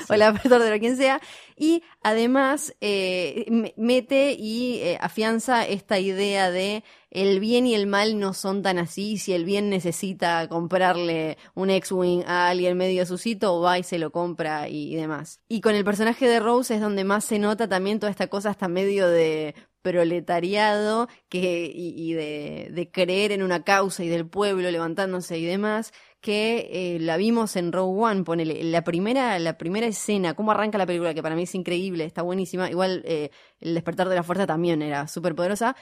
o la First Order o quien sea. Y además eh, mete y eh, afianza esta idea de el bien y el mal no son tan así. Si el bien necesita comprarle un X-Wing a alguien medio sucito, va y se lo compra y, y demás. Y con el personaje de Rose es donde más se nota también toda esta cosa hasta medio de proletariado que, y, y de, de creer en una causa y del pueblo levantándose y demás, que eh, la vimos en Rogue One, ponele, la primera, la primera escena, cómo arranca la película, que para mí es increíble, está buenísima, igual eh, el despertar de la fuerza también era súper poderosa,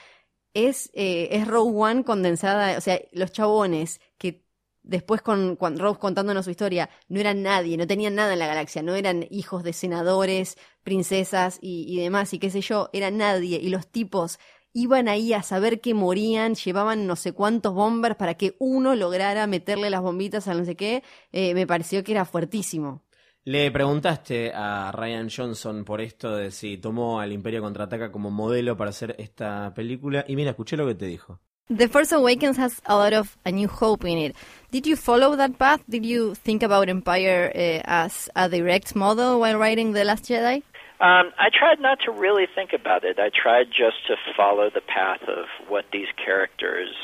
es, eh, es Rogue One condensada, o sea, los chabones que después con, con Rose contándonos su historia, no eran nadie, no tenían nada en la galaxia, no eran hijos de senadores, princesas y, y demás, y qué sé yo, eran nadie, y los tipos iban ahí a saber que morían, llevaban no sé cuántos bombers para que uno lograra meterle las bombitas a no sé qué, eh, me pareció que era fuertísimo. Le preguntaste a Rian Johnson por esto de si tomó al Imperio Contraataca como modelo para hacer esta película, y mira, escuché lo que te dijo. The Force Awakens has a lot of A New Hope in it. Did you follow that path? Did you think about Empire uh, as a direct model while writing The Last Jedi? Um, I tried not to really think about it. I tried just to follow the path of what these characters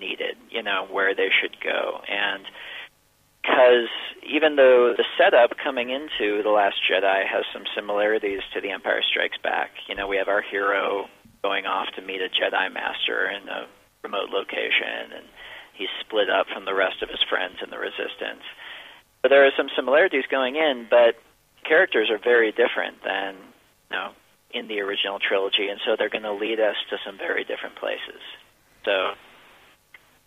needed, you know, where they should go. And because even though the setup coming into The Last Jedi has some similarities to The Empire Strikes Back, you know, we have our hero going off to meet a Jedi master in a remote location, and he's split up from the rest of his friends in the Resistance. But there are some similarities going in, but characters are very different than, you know, in the original trilogy, and so they're going to lead us to some very different places. So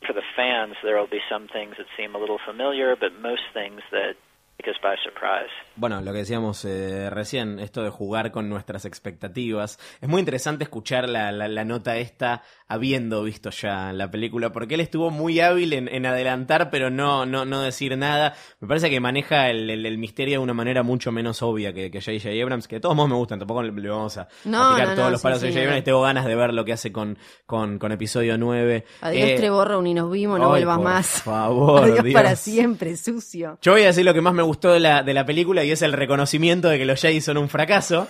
for the fans, there will be some things that seem a little familiar, but most things that take us by surprise. Bueno, lo que decíamos eh, recién, esto de jugar con nuestras expectativas. Es muy interesante escuchar la, la, la nota esta habiendo visto ya la película, porque él estuvo muy hábil en, en adelantar, pero no, no, no decir nada. Me parece que maneja el, el, el misterio de una manera mucho menos obvia que J J. Abrams, que de todos modos me gustan, tampoco le, le vamos a no, picar no, todos no, los palos sí, a J J. Sí, Abrams. Tengo ganas de ver lo que hace con, con, con episodio nueve. Adiós eh, Trevorrow, ni nos vimos, no oh, vuelvas más. Por favor, adiós Dios. Para siempre, sucio. Yo voy a decir lo que más me gustó de la, de la película, y es el reconocimiento de que los Jedi son un fracaso.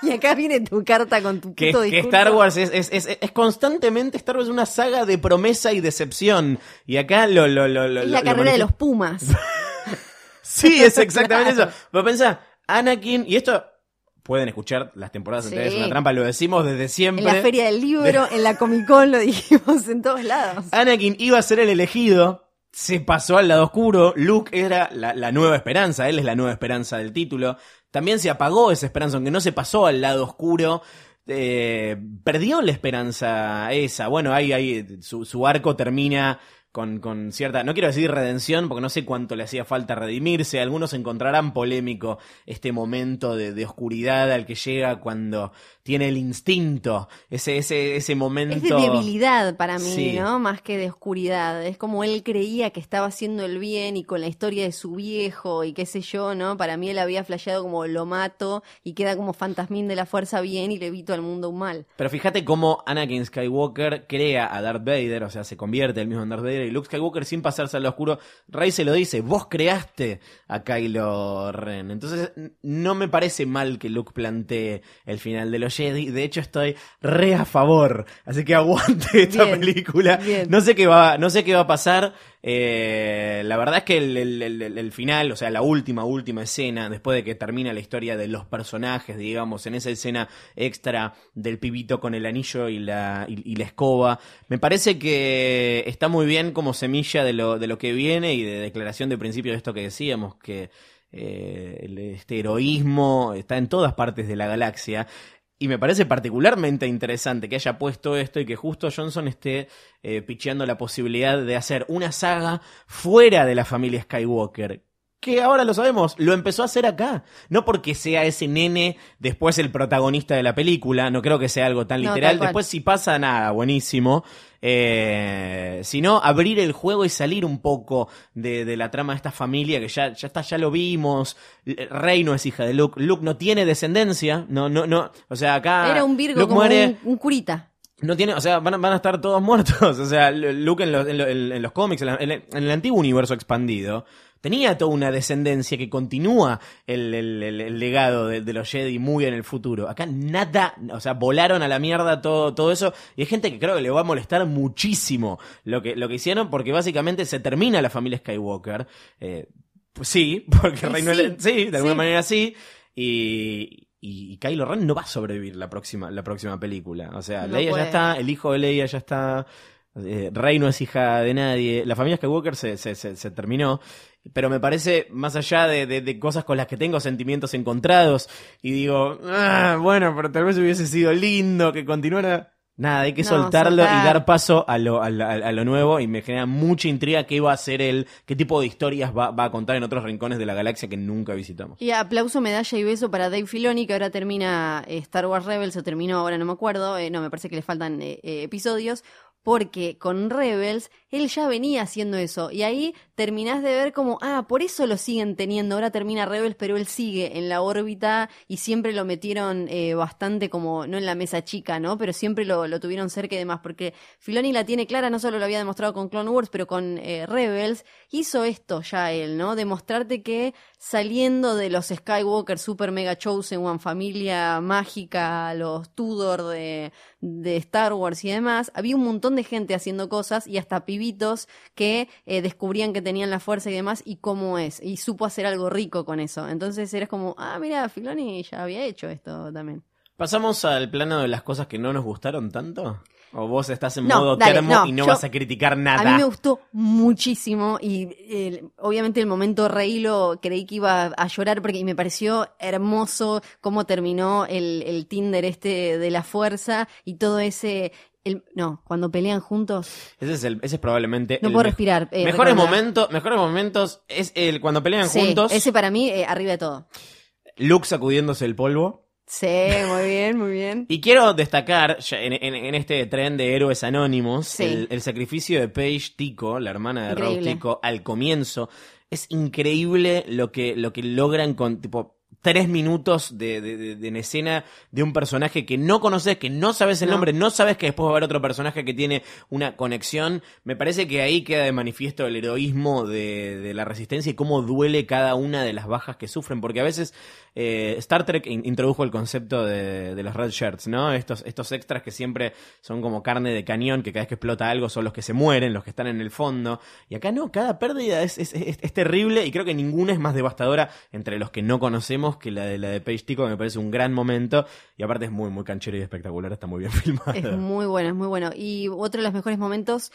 Y acá viene tu carta con tu puto discurso. Que Star Wars es, es, es, es constantemente Star Wars una saga de promesa y decepción. Y acá lo... lo, lo, lo es la lo, carrera lo de los Pumas. Sí, es exactamente claro. Eso. Vos pensás, Anakin... Y esto pueden escuchar las temporadas anteriores de Es una trampa, lo decimos desde siempre. En la Feria del Libro, de... en la Comic Con, lo dijimos en todos lados. Anakin iba a ser el elegido... Se pasó al lado oscuro, Luke era la, la nueva esperanza, él es la nueva esperanza del título. También se apagó esa esperanza, aunque no se pasó al lado oscuro, eh, perdió la esperanza esa. Bueno, ahí, ahí su, su arco termina con, con cierta, no quiero decir redención, porque no sé cuánto le hacía falta redimirse. Algunos encontrarán polémico este momento de, de oscuridad al que llega cuando tiene el instinto, ese ese ese momento... Es de debilidad para mí, sí. ¿No? Más que de oscuridad. Es como él creía que estaba haciendo el bien, y con la historia de su viejo y qué sé yo, ¿no? Para mí él había flasheado como lo mato y queda como fantasmín de la fuerza bien y le evito al mundo un mal. Pero fíjate cómo Anakin Skywalker crea a Darth Vader, o sea, se convierte el mismo en Darth Vader, y Luke Skywalker sin pasarse al oscuro. Rey se lo dice, vos creaste a Kylo Ren. Entonces no me parece mal que Luke plantee el final de los Jedi, de hecho estoy re a favor, así que aguante esta bien, película, bien. No sé qué va, no sé qué va a pasar, eh, la verdad es que el, el, el, el final, o sea la última, última escena, después de que termina la historia de los personajes, digamos, en esa escena extra del pibito con el anillo y la, y, y la escoba, me parece que está muy bien como semilla de lo, de lo que viene, y de declaración de principio de esto que decíamos, que eh, este heroísmo está en todas partes de la galaxia. Y me parece particularmente interesante que haya puesto esto y que justo Johnson esté eh, picheando la posibilidad de hacer una saga fuera de la familia Skywalker. Que ahora lo sabemos, lo empezó a hacer acá. No porque sea ese nene después el protagonista de la película, no creo que sea algo tan literal. No, después si pasa nada, buenísimo. Eh, sino abrir el juego y salir un poco de, de la trama de esta familia que ya, ya está, ya lo vimos. Rey no es hija de Luke, Luke no tiene descendencia, no, no, no, o sea acá era un Virgo, Luke como muere, un, un curita. No tiene, o sea, van, van a estar todos muertos. O sea, Luke en los, en los, en los cómics, en, la, en el antiguo universo expandido, tenía toda una descendencia que continúa el, el, el legado de, de los Jedi muy en el futuro. Acá nada, o sea, volaron a la mierda todo, todo eso. Y hay gente que creo que le va a molestar muchísimo lo que, lo que hicieron, porque básicamente se termina la familia Skywalker. Eh, pues sí, porque Rey sí, no le, sí, de alguna sí. manera sí. Y... Y Kylo Ren no va a sobrevivir la próxima, la próxima película. O sea, no Leia puede. Ya está, el hijo de Leia ya está, eh, Rey no es hija de nadie, la familia Skywalker se, se, se, se terminó. Pero me parece, más allá de, de, de cosas con las que tengo sentimientos encontrados, y digo, ah, bueno, pero tal vez hubiese sido lindo que continuara Nada, hay que no, soltarlo soltar. y dar paso a lo, a, lo, a lo nuevo, y me genera mucha intriga qué va a hacer él, qué tipo de historias va, va a contar en otros rincones de la galaxia que nunca visitamos. Y aplauso, medalla y beso para Dave Filoni, que ahora termina Star Wars Rebels, o terminó ahora, no me acuerdo, eh, no, me parece que le faltan eh, episodios, porque con Rebels él ya venía haciendo eso, y ahí terminás de ver como, ah, por eso lo siguen teniendo, ahora termina Rebels, pero él sigue en la órbita, y siempre lo metieron eh, bastante como, no en la mesa chica, ¿no? Pero siempre lo, lo tuvieron cerca y demás, porque Filoni la tiene clara, no solo lo había demostrado con Clone Wars, pero con eh, Rebels, hizo esto ya él, ¿no? Demostrarte que saliendo de los Skywalker, super mega chosen one, familia mágica, los Tudor de, de Star Wars y demás, había un montón de gente haciendo cosas, y hasta pibitos que eh, descubrían que tenían la fuerza y demás, y cómo es, y supo hacer algo rico con eso. Entonces eres como, ah, mira, Filoni ya había hecho esto también. ¿Pasamos al plano de las cosas que no nos gustaron tanto? ¿O vos estás en no, modo dale, termo no, y no yo, vas a criticar nada? A mí me gustó muchísimo, y eh, obviamente el momento Rey lo creí que iba a llorar, porque me pareció hermoso cómo terminó el, el Tinder este de la fuerza y todo ese... El, no, cuando pelean juntos. Ese es el, ese es probablemente. No el puedo respirar. Eh, mejores momentos, mejores momentos es el cuando pelean sí, juntos. Ese para mí eh, arriba de todo. Luke sacudiéndose el polvo. Sí, muy bien, muy bien. Y quiero destacar en, en, en este tren de héroes anónimos sí. el, el sacrificio de Paige Tico, la hermana de Rose Tico, al comienzo. Es increíble lo que lo que logran con tipo. Tres minutos de, de, de, de escena de un personaje que no conoces, que no sabes el no. nombre, no sabes que después va a haber otro personaje que tiene una conexión. Me parece que ahí queda de manifiesto el heroísmo de, de la resistencia y cómo duele cada una de las bajas que sufren. Porque a veces eh, Star Trek in, introdujo el concepto de, de los red shirts, ¿no? Estos, estos extras que siempre son como carne de cañón, que cada vez que explota algo son los que se mueren, los que están en el fondo. Y acá no, cada pérdida es, es, es, es terrible, y creo que ninguna es más devastadora entre los que no conocemos que la de la de Paige Tico, que me parece un gran momento, y aparte es muy muy canchero y espectacular, está muy bien filmado. Es muy bueno, es muy bueno. Y otro de los mejores momentos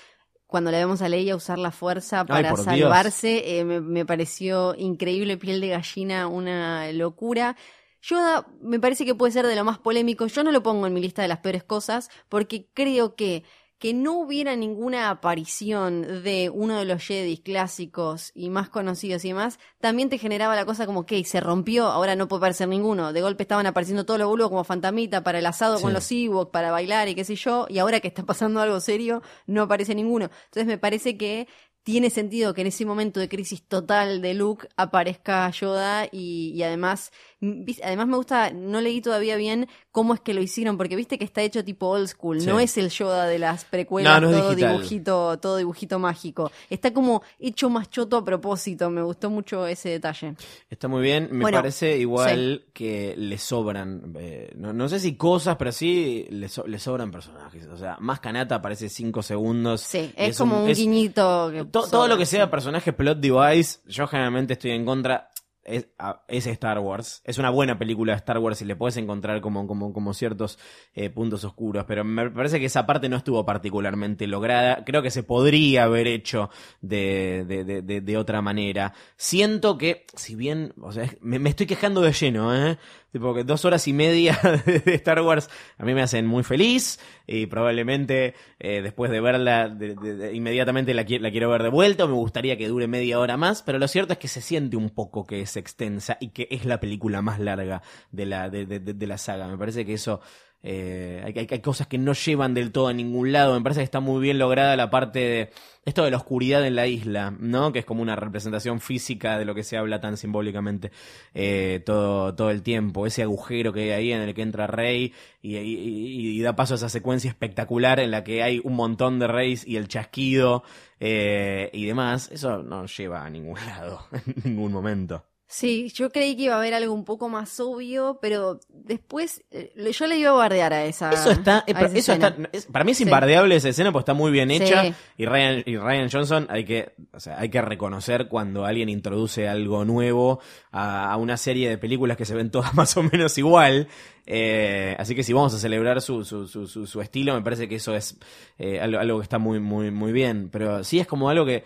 cuando la vemos a Leia usar la fuerza para Ay, salvarse, eh, me, me pareció increíble, piel de gallina, una locura. Yoda me parece que puede ser de lo más polémico, yo no lo pongo en mi lista de las peores cosas, porque creo que que no hubiera ninguna aparición de uno de los Jedi clásicos y más conocidos y demás, también te generaba la cosa como que se rompió, ahora no puede aparecer ninguno. De golpe estaban apareciendo todos los boludos como fantamita para el asado sí. con los Ewoks, para bailar y qué sé yo, y ahora que está pasando algo serio, no aparece ninguno. Entonces me parece que tiene sentido que en ese momento de crisis total de Luke aparezca Yoda, y, y además además me gusta, no leí todavía bien cómo es que lo hicieron, porque viste que está hecho tipo old school, sí. no es el Yoda de las precuelas, no, no todo dibujito, todo dibujito mágico, está como hecho más choto a propósito, me gustó mucho ese detalle. Está muy bien, me bueno, parece igual sí. que le sobran, eh, no, no sé si cosas, pero sí le, so, le sobran personajes, o sea, más Kanata aparece cinco segundos. Sí, es, es como un, un guiñito que... Todo, todo lo que sea personaje plot device, yo generalmente estoy en contra. Es, es Star Wars. Es una buena película de Star Wars y le podés encontrar como, como, como ciertos eh, puntos oscuros. Pero me parece que esa parte no estuvo particularmente lograda. Creo que se podría haber hecho de, de, de, de, de otra manera. Siento que, si bien, o sea, me, me estoy quejando de lleno, ¿eh? Tipo que dos horas y media de Star Wars a mí me hacen muy feliz, y probablemente eh, después de verla de, de, de, inmediatamente la, la quiero ver de vuelta, o me gustaría que dure media hora más, pero lo cierto es que se siente un poco que es extensa y que es la película más larga de la, de, de, de, de la saga. Me parece que eso... Eh, hay, hay cosas que no llevan del todo a ningún lado. Me parece que está muy bien lograda la parte de esto de la oscuridad en la isla, ¿no? Que es como una representación física de lo que se habla tan simbólicamente eh, todo, todo el tiempo. Ese agujero que hay ahí en el que entra Rey y, y, y, y da paso a esa secuencia espectacular en la que hay un montón de Reys y el chasquido eh, y demás. Eso no lleva a ningún lado en ningún momento. Sí, yo creí que iba a haber algo un poco más obvio, pero después yo le iba a bardear a esa Eso está, a esa eso está es, para mí es imbardeable sí. esa escena, porque está muy bien hecha sí. y Rian, y Rian Johnson hay que, o sea, hay que reconocer cuando alguien introduce algo nuevo a, a una serie de películas que se ven todas más o menos igual. Eh, así que si vamos a celebrar su, su, su, su, su estilo, me parece que eso es eh, algo, algo que está muy, muy, muy bien, pero sí es como algo que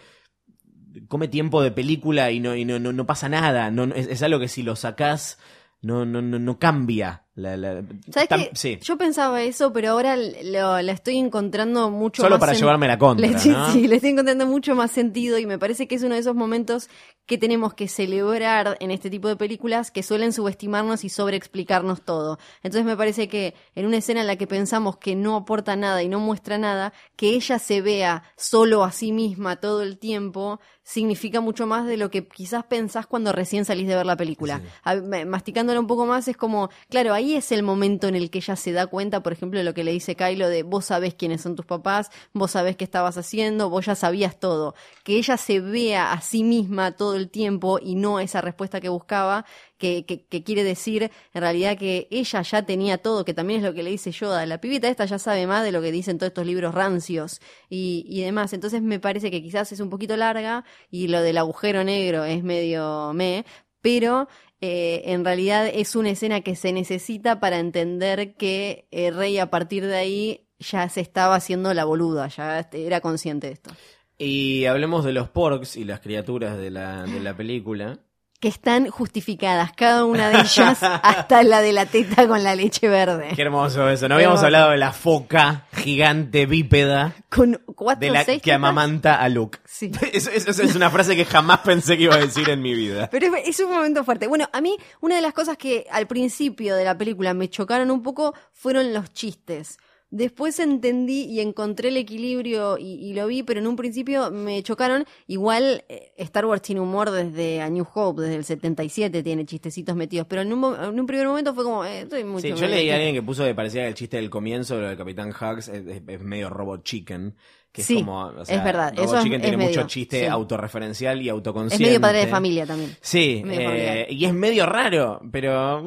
come tiempo de película y no, y no, no, no pasa nada. No, es, es algo que si lo sacás no, no, no, no cambia. La, la, ¿Sabes tam, sí. Yo pensaba eso, pero ahora lo, la estoy encontrando mucho Solo más... Solo para en... llevarme la contra, le, ¿no? Sí, le estoy encontrando mucho más sentido y me parece que es uno de esos momentos que tenemos que celebrar en este tipo de películas que suelen subestimarnos y sobreexplicarnos todo. Entonces me parece que en una escena en la que pensamos que no aporta nada y no muestra nada, que ella se vea solo a sí misma todo el tiempo... significa mucho más de lo que quizás pensás cuando recién salís de ver la película. Sí. Masticándola un poco más es como, claro, ahí es el momento en el que ella se da cuenta, por ejemplo, de lo que le dice Kylo de vos sabés quiénes son tus papás, vos sabés qué estabas haciendo, vos ya sabías todo. Que ella se vea a sí misma todo el tiempo y no esa respuesta que buscaba, que, que, que quiere decir en realidad que ella ya tenía todo, que también es lo que le dice Yoda. La pibita esta ya sabe más de lo que dicen todos estos libros rancios y, y demás. Entonces me parece que quizás es un poquito larga y lo del agujero negro es medio meh, pero eh, en realidad es una escena que se necesita para entender que eh, Rey a partir de ahí ya se estaba haciendo la boluda, ya era consciente de esto. Y hablemos de los porks y las criaturas de la, de la película. Que están justificadas, cada una de ellas, hasta la de la teta con la leche verde. Qué hermoso eso. No habíamos hablado de la foca gigante bípeda con cuatro, de la seis, que amamanta a Luke. Sí. Eso, eso, eso es una frase que jamás pensé que iba a decir en mi vida. Pero es, es un momento fuerte. Bueno, a mí una de las cosas que al principio de la película me chocaron un poco fueron los chistes. Después entendí y encontré el equilibrio y, y lo vi, pero en un principio me chocaron. Igual Star Wars tiene humor desde A New Hope, desde el setenta y siete tiene chistecitos metidos, pero en un, en un primer momento fue como... Eh, estoy mucho sí, yo leí a alguien que puso que parecía el chiste del comienzo, lo del Capitán Hux, es, es, es medio Robot Chicken. Que sí, es, como, o sea, es verdad. Robot Chicken es, tiene es medio, mucho chiste sí. autorreferencial y autoconsciente. Es medio padre de familia también. Sí, eh, y es medio raro, pero...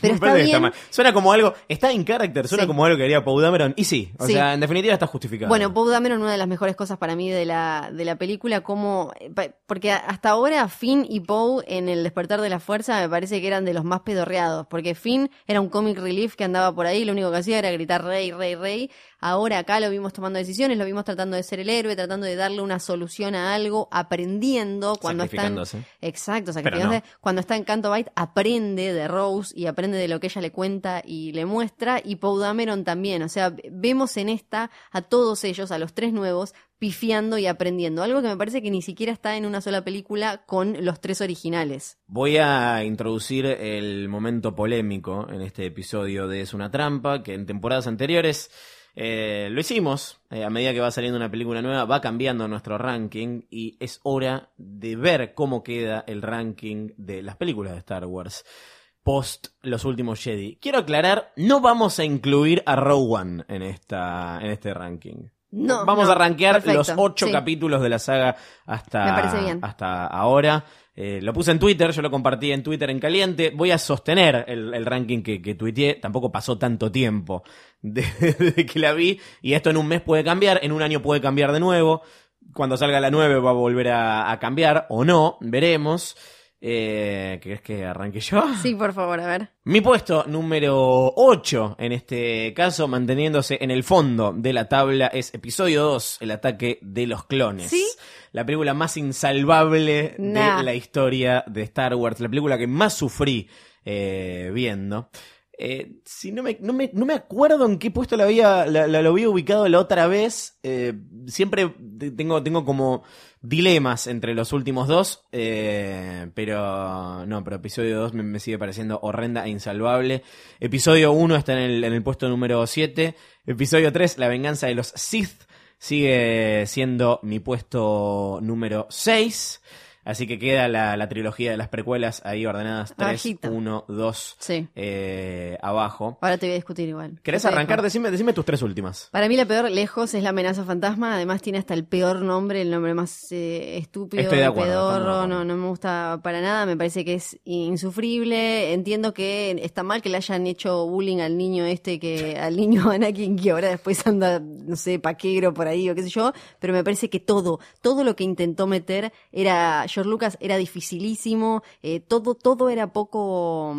pero está bien. Está mal. Suena como algo... Está in character, suena sí. como algo que haría Poe Dameron. Y sí, o sí. sea, en definitiva está justificado. Bueno, Poe Dameron, una de las mejores cosas para mí de la, de la película, como... Porque hasta ahora Finn y Poe en El Despertar de la Fuerza me parece que eran de los más pedorreados. Porque Finn era un comic relief que andaba por ahí, lo único que hacía era gritar Rey, Rey, Rey. Ahora acá lo vimos tomando decisiones, lo vimos tratando de ser el héroe, tratando de darle una solución a algo, aprendiendo cuando están, exacto, sacrificándose. No. Cuando está en Canto Bight aprende de Rose y aprende de lo que ella le cuenta y le muestra, y Poe Dameron también, o sea, vemos en esta a todos ellos, a los tres nuevos, pifiando y aprendiendo. Algo que me parece que ni siquiera está en una sola película con los tres originales. Voy a introducir el momento polémico en este episodio de Es una trampa, que en temporadas anteriores eh, lo hicimos. Eh, a medida que va saliendo una película nueva, va cambiando nuestro ranking y es hora de ver cómo queda el ranking de las películas de Star Wars post Los Últimos Jedi. Quiero aclarar, no vamos a incluir a Rogue One en, esta, en este ranking. No, Vamos no, a rankear perfecto, los ocho sí. capítulos de la saga hasta, hasta ahora. Eh, lo puse en Twitter, yo lo compartí en Twitter en caliente. Voy a sostener el, el ranking que, que tuiteé. Tampoco pasó tanto tiempo desde de que la vi. Y esto en un mes puede cambiar, en un año puede cambiar de nuevo. Cuando salga la nueve va a volver a, a cambiar o no, veremos. Eh, ¿Querés que arranque yo? Sí, por favor, a ver. Mi puesto número ocho, en este caso, manteniéndose en el fondo de la tabla, es Episodio dos, El ataque de los clones. ¿Sí? La película más insalvable nah. de la historia de Star Wars, la película que más sufrí eh, viendo. Eh, si no me, no me, no me acuerdo en qué puesto la había, la, la, lo había ubicado la otra vez. Eh, siempre tengo, tengo como dilemas entre los últimos dos. Eh, pero no, pero episodio dos me, me sigue pareciendo horrenda e insalvable. Episodio uno está en el, en el puesto número siete. Episodio tres, La venganza de los Sith, sigue siendo mi puesto número seis. Así que queda la, la trilogía de las precuelas ahí ordenadas tres, uno, dos sí. eh, abajo. Ahora te voy a discutir igual. ¿Querés arrancar? Decime, decime tus tres últimas. Para mí la peor, lejos, es La amenaza fantasma. Además tiene hasta el peor nombre, el nombre más eh, estúpido, Estoy de acuerdo, pedorro. No, no me gusta para nada, me parece que es insufrible. Entiendo que está mal que le hayan hecho bullying al niño este, que al niño Anakin, que ahora después anda, no sé, paquero por ahí o qué sé yo. Pero me parece que todo, todo lo que intentó meter era... Yo George Lucas era dificilísimo, eh, todo todo era poco,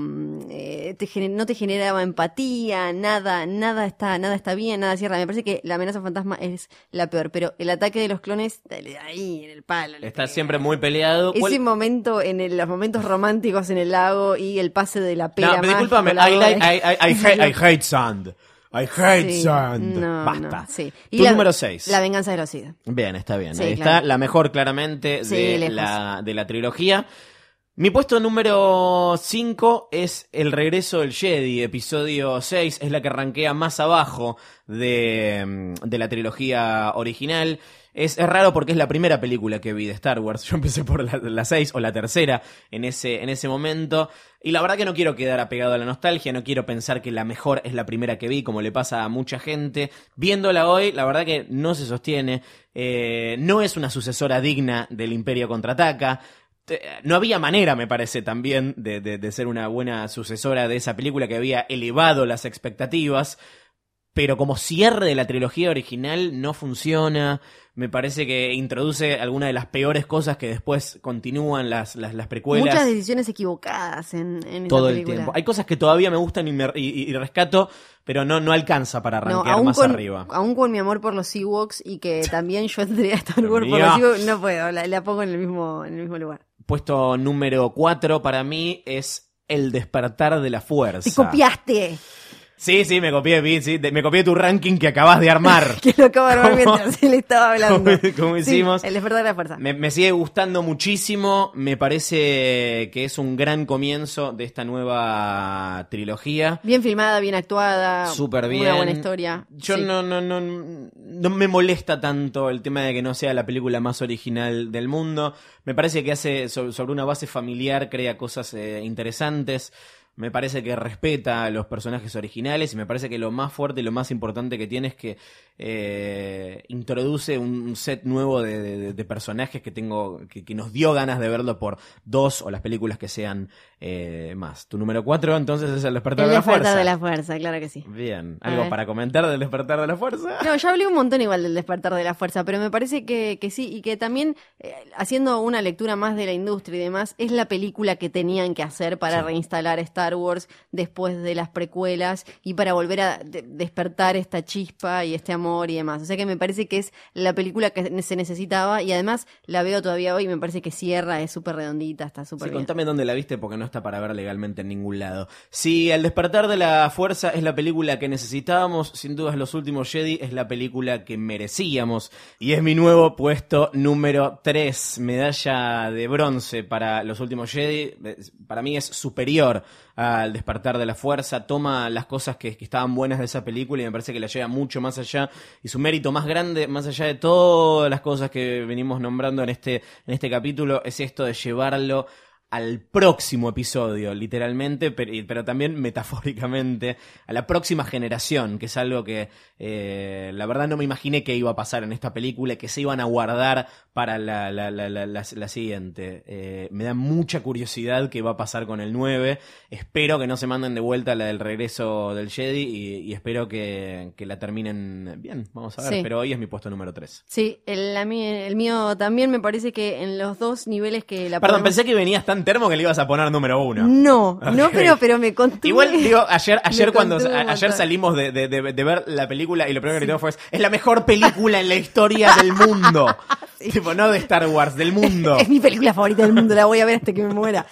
eh, te gener, no te generaba empatía, nada nada está nada está bien, nada cierra. Me parece que la amenaza fantasma es la peor, pero el ataque de los clones, ahí en el palo. Está siempre muy peleado. Ese ¿Cuál? momento, en el, los momentos románticos en el lago y el pase de la pera. No, pero discúlpame, I, like, I, I, I, hate, I hate sand. I hate sí, sand. No, Basta. No, sí. Y tu la, número seis. La venganza de los Sith. Bien, está bien. Sí, ahí claro. está la mejor claramente sí, de, la, de la trilogía. Mi puesto número cinco es El regreso del Jedi, episodio seis. Es la que rankea más abajo de, de la trilogía original. Es, es raro porque es la primera película que vi de Star Wars. Yo empecé por la, la seis o la tercera en ese, en ese momento. Y la verdad que no quiero quedar apegado a la nostalgia. No quiero pensar que la mejor es la primera que vi, como le pasa a mucha gente. Viéndola hoy, la verdad que no se sostiene. Eh, no es una sucesora digna del Imperio Contraataca. No había manera, me parece, también de, de, de ser una buena sucesora de esa película que había elevado las expectativas. Pero como cierre de la trilogía original no funciona. Me parece que introduce alguna de las peores cosas que después continúan las, las, las precuelas. Muchas decisiones equivocadas en, en esta todo el película. Tiempo. Hay cosas que todavía me gustan y, me, y, y rescato, pero no, no alcanza para rankear no, más con, arriba. Aún con mi amor por los Ewoks y que también yo tendría Star Wars por los Ewoks, no puedo, la, la pongo en el mismo, en el mismo lugar. Puesto número cuatro para mí es El despertar de la fuerza. ¡Te copiaste! Sí, sí, me copié, sí, me copié tu ranking que acabas de armar. Que lo acabo de armar mientras él estaba hablando. Como hicimos. Sí, el despertar de la fuerza. Me, me sigue gustando muchísimo. Me parece que es un gran comienzo de esta nueva trilogía. Bien filmada, bien actuada. Súper bien. Una buena historia. Yo sí. no, no, no, no me molesta tanto el tema de que no sea la película más original del mundo. Me parece que hace sobre una base familiar, crea cosas eh, interesantes. Me parece que respeta a los personajes originales y me parece que lo más fuerte y lo más importante que tiene es que eh, introduce un set nuevo de, de, de personajes que tengo que, que nos dio ganas de verlo por dos o las películas que sean eh, más. Tu número cuatro entonces es El despertar de la fuerza. El despertar de la fuerza, claro que sí. Bien, ¿algo para comentar del despertar de la fuerza? No, ya hablé un montón igual del despertar de la fuerza, pero me parece que, que sí y que también eh, haciendo una lectura más de la industria y demás, es la película que tenían que hacer para sí. reinstalar esta Star Wars después de las precuelas y para volver a de- despertar esta chispa y este amor y demás. O sea que me parece que es la película que se necesitaba y además la veo todavía hoy y me parece que cierra, es súper redondita, está súper sí, bien. Contame dónde la viste porque no está para ver legalmente en ningún lado. Si El despertar de la fuerza es la película que necesitábamos, sin dudas Los últimos Jedi es la película que merecíamos y es mi nuevo puesto número tres, medalla de bronce para Los últimos Jedi. Para mí es superior al despertar de la fuerza, toma las cosas que, que estaban buenas de esa película y me parece que la lleva mucho más allá y su mérito más grande, más allá de todas las cosas que venimos nombrando en este, en este capítulo, es esto de llevarlo al próximo episodio, literalmente, pero, pero también metafóricamente, a la próxima generación, que es algo que eh, la verdad no me imaginé que iba a pasar en esta película, que se iban a guardar para la, la, la, la, la, la siguiente. Eh, me da mucha curiosidad qué va a pasar con el nueve, espero que no se manden de vuelta la del regreso del Jedi y, y espero que, que la terminen bien, vamos a ver, sí. Pero hoy es mi puesto número tres. Sí, el, el mío también me parece que en los dos niveles que la... Perdón, podemos... pensé que venías tan termo que le ibas a poner número uno. No, okay. no, pero, pero me contuve. Igual, digo, ayer, ayer cuando a, ayer salimos de, de, de, de ver la película y lo primero sí. que gritó fue, es la mejor película en la historia del mundo. Sí. Tipo, no de Star Wars, del mundo. Es, es mi película favorita del mundo, la voy a ver hasta que me muera.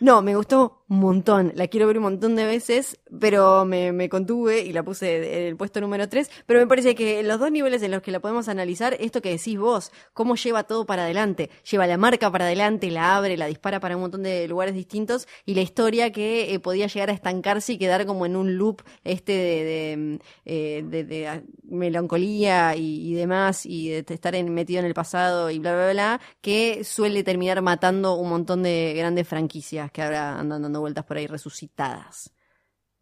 No, me gustó un montón, la quiero ver un montón de veces, pero me, me contuve y la puse en el puesto número tres, pero me parece que los dos niveles en los que la podemos analizar, esto que decís vos, cómo lleva todo para adelante, lleva la marca para adelante, la abre, la dispara para un montón de lugares distintos, y la historia que eh, podía llegar a estancarse y quedar como en un loop este de, de, de, de, de melancolía y, y demás, y de estar en, metido en el pasado y bla, bla, bla, que suele terminar matando un montón de grandes franquicias que ahora andan dando vueltas por ahí resucitadas.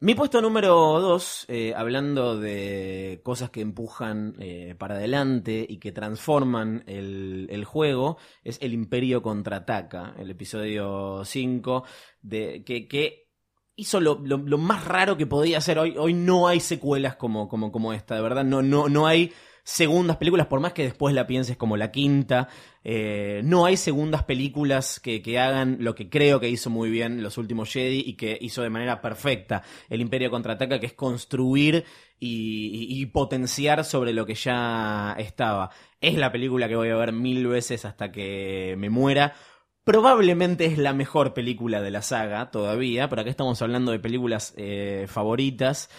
Mi puesto número dos, eh, hablando de cosas que empujan eh, para adelante y que transforman el, el juego, es El Imperio Contraataca, el episodio cinco, de, que, que hizo lo, lo, lo más raro que podía hacer. Hoy, hoy no hay secuelas como, como, como esta, de verdad, no, no, no hay... segundas películas, por más que después la pienses como la quinta, eh, no hay segundas películas que, que hagan lo que creo que hizo muy bien Los Últimos Jedi y que hizo de manera perfecta el Imperio Contraataca, que es construir y, y, y potenciar sobre lo que ya estaba. Es la película que voy a ver mil veces hasta que me muera. Probablemente es la mejor película de la saga todavía, pero acá estamos hablando de películas eh, favoritas.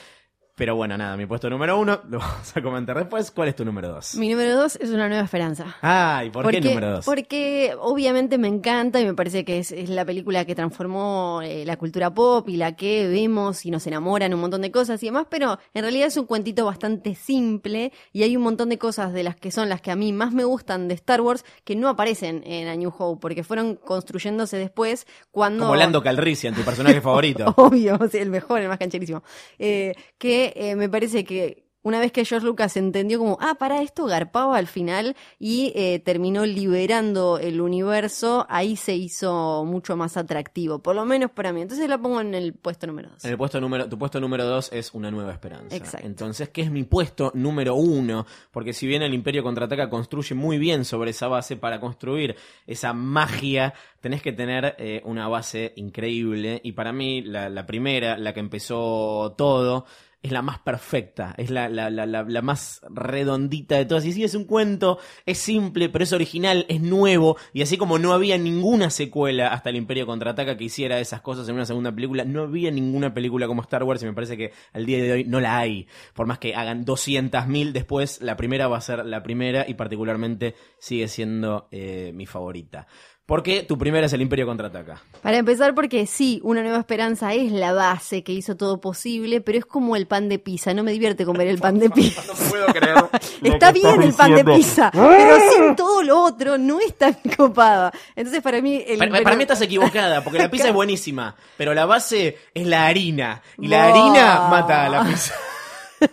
Pero bueno, nada, mi puesto número uno lo vamos a comentar después. ¿Cuál es tu número dos? Mi número dos es Una Nueva Esperanza. Ah, ¿y por porque, qué número dos? Porque obviamente me encanta y me parece que es, es la película que transformó eh, la cultura pop y la que vemos y nos enamoran un montón de cosas y demás, pero en realidad es un cuentito bastante simple y hay un montón de cosas de las que son las que a mí más me gustan de Star Wars que no aparecen en A New Hope porque fueron construyéndose después cuando... Como Lando Calrissian, tu personaje favorito. Obvio, o sea, el mejor, el más cancherísimo. Eh, que Eh, me parece que una vez que George Lucas entendió como, ah, para esto garpaba al final y eh, terminó liberando el universo, ahí se hizo mucho más atractivo, por lo menos para mí. Entonces la pongo en el puesto número dos. En el puesto número, tu puesto número dos es Una Nueva Esperanza. Exacto. Entonces, ¿qué es mi puesto número uno? Porque si bien el Imperio Contraataca construye muy bien sobre esa base, para construir esa magia tenés que tener eh, una base increíble. Y para mí, la, la primera, la que empezó todo... Es la más perfecta, es la, la, la, la, la más redondita de todas. Y sí, es un cuento, es simple, pero es original, es nuevo. Y así como no había ninguna secuela hasta el Imperio Contraataca que hiciera esas cosas en una segunda película, no había ninguna película como Star Wars y me parece que al día de hoy no la hay. Por más que hagan doscientas mil después, la primera va a ser la primera y particularmente sigue siendo eh, mi favorita. Porque tu primera es el Imperio Contraataca. Para empezar, porque sí, Una Nueva Esperanza es la base que hizo todo posible, pero es como el pan de pizza. No me divierte comer el pan de pizza. No puedo creer. Está bien el pan de pizza, pero sin todo lo otro no es tan copada. Entonces, para mí... El para, Imperio... para mí estás equivocada, porque la pizza es buenísima, pero la base es la harina. Y la wow. harina mata a la pizza.